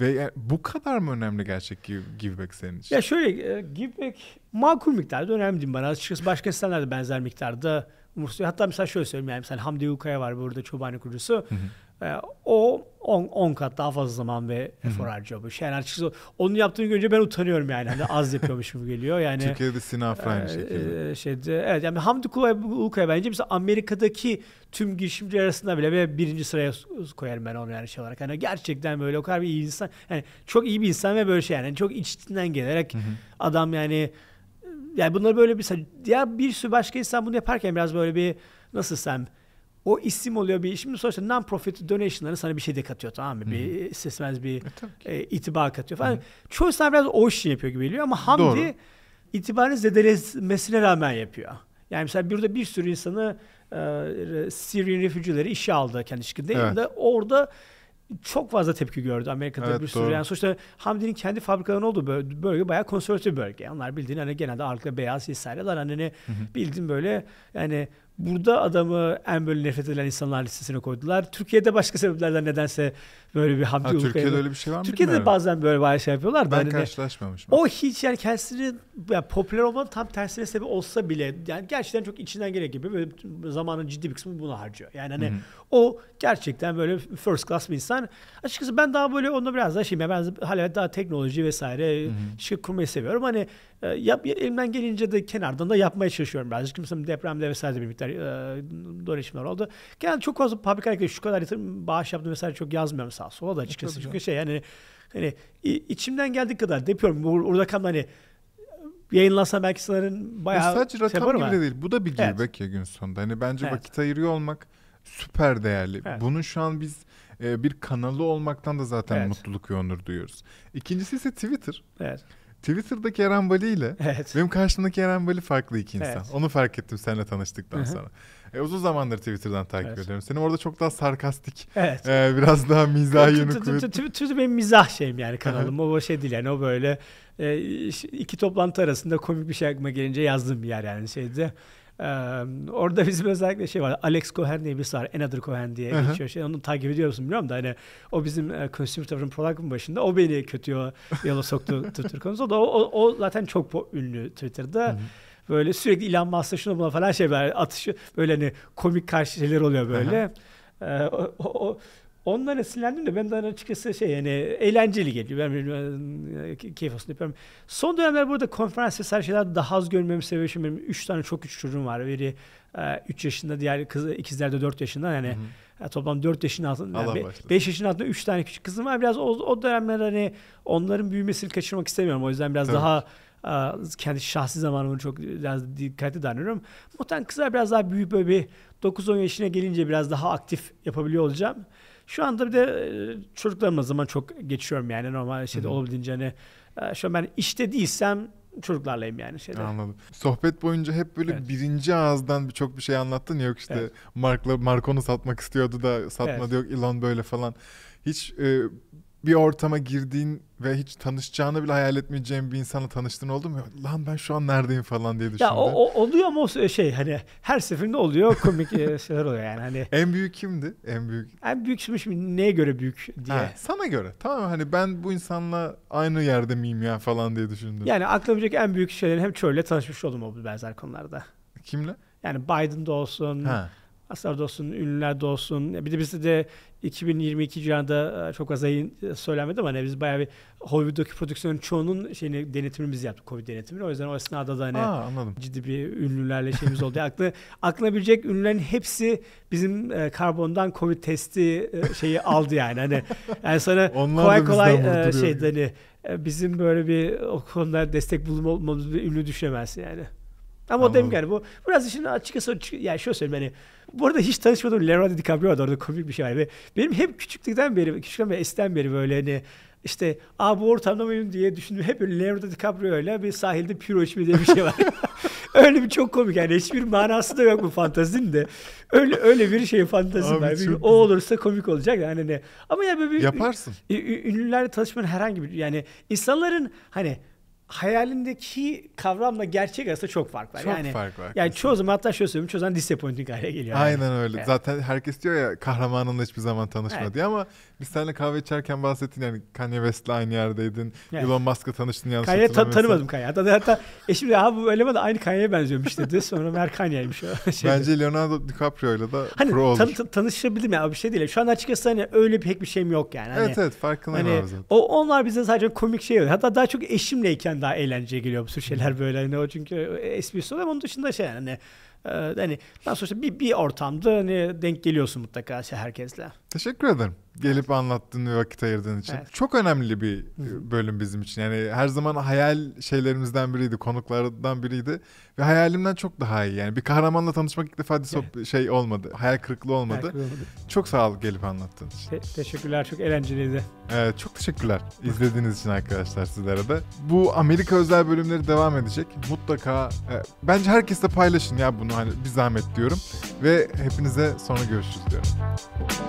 Ve yani bu kadar mı önemli gerçek giveback senin için? Ya şöyle giveback makul miktarda önemli değil bana. Açıkçası başka insanlar da benzer miktarda umursuyor. Hatta mesela şöyle söyleyeyim yani mesela Hamdi Ulukaya var burada Chobani kurucusu. O 10 kat daha fazla zaman ve efor harcıyormuş. Yani açıkçası onun yaptığını görünce ben utanıyorum yani. Hani az yapıyormuşum geliyor yani. Türkiye'de Sinafra aynı şekilde. Evet yani Hamdi Ulukaya bence mesela Amerika'daki tüm girişimciler arasında bile birinci sıraya koyarım ben onu yani şey olarak. Hani gerçekten böyle o kadar bir iyi insan. Yani çok iyi bir insan ve böyle şey yani çok içtiğinden gelerek adam yani bunları böyle bir sürü başka insan bunu yaparken biraz böyle bir nasıl sen o isim oluyor bir. Şimdi sonuçta non-profit donation'ları sana bir şey de katıyor tamam mı? Bir istemez bir itibar katıyor falan. Çoğu insan biraz o işi yapıyor gibi geliyor ama Hamdi itibarını zedelemesine rağmen yapıyor. Yani mesela burada bir sürü insanı Syrian refugee'leri işe aldı kendi şirketinde. Orada çok fazla tepki gördü Amerika'da bir sürü. Yani sonuçta Hamdi'nin kendi fabrikalarının olduğu bölge bayağı konservatif bir bölge. Onlar bildiğin hani genelde ağırlıklı beyaz hisseler. Hani bildiğin böyle yani burada adamı en böyle nefret edilen insanlar listesine koydular. Türkiye'de başka sebeplerden nedense böyle bir Hamdi Ulukaya. Türkiye'de öyle bir şey var mı? Türkiye'de de bazen böyle bayağı şey yapıyorlar. Ben karşılaşmamışım. O hiç yani kendisini yani popüler olmanın tam tersine sebebi olsa bile yani gerçekten çok içinden gelen gibi böyle zamanın ciddi bir kısmı buna harcıyor. Yani hani o gerçekten böyle first class bir insan. Açıkçası ben daha böyle onunla biraz daha ben hala daha teknoloji vesaire şirket kurmayı seviyorum. Hani elimden gelince de kenardan da yapmaya çalışıyorum birazcık. Mesela depremde vesaire bir miktar dolaşımlar oldu. Genelde çok fazla fabrikayla şu kadar bağış yaptım vesaire çok yazmıyorum sağa sola da açıkçası. Çünkü hani içimden geldiği kadar yapıyorum. Burada hani yayınlansa belki sanırım bayağı sadece rakam gibi değil. Bu da bir giveback ya gün sonunda. Hani bence vakit ayırıyor olmak süper değerli. Bunun şu an biz bir kanalı olmaktan da zaten mutluluk ve onur duyuyoruz. İkincisi ise Twitter. Twitter'daki Eren Bali ile benim karşımdaki Eren Bali farklı iki insan. Onu fark ettim seninle tanıştıktan sonra. Uzun zamandır Twitter'dan takip ediyorum. Seni orada çok daha sarkastik, biraz daha mizahi yönü. Twitter benim mizah şeyim yani kanalım. O şey değil yani o böyle iki toplantı arasında komik bir şey aklıma gelince yazdığım bir yer yani şeyde. Orada bizim özellikle şey var. Alex Cohen diye birisi var. Another Cohen diye geçiyor. Onu takip ediyor musun bilmiyorum da hani o bizim consumer tarafın product'ın başında o beni kötüye yola soktu Twitter konusu. O zaten çok ünlü Twitter'da. Böyle sürekli Elon Musk'la şuna buna falan böyle atışı böyle hani komik karşı şeyler oluyor böyle. Ondan esinlendim de ben de açıkçası eğlenceli geliyor. Ben keyif olsun yapıyorum. Son dönemler burada konferans vesaire şeyler daha az görmemi seviyorum. Benim 3 tane çok küçük çocuğum var. Biri 3 yaşında, diğer kız ikizler de 4 yaşında. Yani toplam 4 yaşın altında, 5 yaşın altında 3 tane küçük kızım var. Biraz o dönemler hani onların büyümesini kaçırmak istemiyorum. O yüzden biraz daha kendi şahsi zamanımı çok biraz dikkatli davranıyorum. Muhtemelen kızlar biraz daha büyük böyle bir 9-10 yaşına gelince biraz daha aktif yapabiliyor olacağım. Şu anda bir de çocuklarımla zaman çok geçiyorum yani normal olabildiğince şu an ben işte değilsem çocuklarlayım yani şeyde. Anladım. Sohbet boyunca hep böyle birinci ağızdan birçok bir şey anlattın ya yok işte Marco'nu satmak istiyordu da satmadı yok Elon böyle falan. Hiç bir ortama girdiğin ve hiç tanışacağını bile hayal etmeyeceğin bir insanla tanıştığın oldu mu? Lan ben şu an neredeyim falan diye düşündüm. Ya oluyor ama o hani her seferinde oluyor komik şeyler oluyor yani hani. En büyük kimdi? En büyük şimdi neye göre büyük diye. Sana göre. Tamam hani ben bu insanla aynı yerde miyim ya falan diye düşündüm. Yani aklımdaki en büyük şeylerin hep şöyle tanışmış oldum o benzer konularda. Kimle? Yani Biden'da olsun. Aslar da olsun, ünlüler de olsun. Bir de bizde de 2022 civarında çok az ayın söylenmedi ama hani biz bayağı bir Hollywood'daki prodüksiyonun çoğunun şeyini, denetimini biz yaptık. Covid denetimini. O yüzden o esnada da hani ciddi bir ünlülerle şeyimiz oldu. Aklına bilecek ünlülerin hepsi bizim Carbon'dan Covid testi şeyi aldı yani. Hani yani sana kolay şeydi hani bizim böyle bir o konuda destek bulmamız bir ünlü düşünemez yani. Ama o demek yani bu biraz işin açıkçası yani şöyle söyleyeyim hani bu arada hiç tanışmadım Leonardo DiCaprio da orada komik bir şey var. Ve benim hep küçüklükten beri eskiden beri böyle hani işte bu ortamda mıyım diye düşündüm. Hep böyle Leonardo DiCaprio öyle bir sahilde püro içme diye bir şey var. Öyle bir çok komik yani hiçbir manası da yok bu fantazinin de. Öyle bir şey fantazim var. O olursa komik olacak yani ne. Ama ya böyle yaparsın. Ünlülerle tanışmanın herhangi bir yani insanların hani hayalindeki kavramla gerçek arasında çok fark var. Çok yani, fark var. Yani çoğu zaman hatta şöyle söyleyeyim, çoğu zaman disappointing hale geliyor. Aynen yani. Öyle. Evet. Zaten herkes diyor ya kahramanınla hiçbir zaman tanışmadı evet. Ama biz seninle kahve içerken bahsettin yani Kanye West'le aynı yerdeydin. Evet. Elon Musk'la tanıştın yanlış hatırlamıyorsam. Tanımadım Kanye. Hatta eşim de bu öyle de aynı Kanye'ye benziyormuş dedi. Sonra meğer Kanye'ymiş o şeyde. Bence Leonardo DiCaprio'yla da hani, pro olur. Tanışabildim ya bir şey değil. Şu an açıkçası hani öyle pek bir şeyim yok yani. Hani, evet farkındayım abi zaten. Onlar bize sadece komik şey oluyor. Hatta daha çok eşimleyken daha eğlenceye geliyor bu tür şeyler böyle hani o çünkü esprisi oluyor ama onun dışında şey yani hani daha sonuçta bir ortamda hani denk geliyorsun mutlaka şey herkesle. Teşekkür ederim. Gelip anlattığın ve vakit ayırdığın için. Evet. Çok önemli bir bölüm bizim için. Yani her zaman hayal şeylerimizden biriydi, konuklardan biriydi ve hayalimden çok daha iyi. Yani bir kahramanla tanışmak ilk defa şey olmadı. Hayal kırıklığı olmadı. Çok sağ ol gelip anlattığın için. Teşekkürler. Çok eğlenceliydi. Çok teşekkürler izlediğiniz için arkadaşlar sizlere de. Bu Amerika özel bölümleri devam edecek. Mutlaka bence herkesle paylaşın ya bunu hani bir zahmet diyorum ve hepinize sonra görüşürüz diyorum.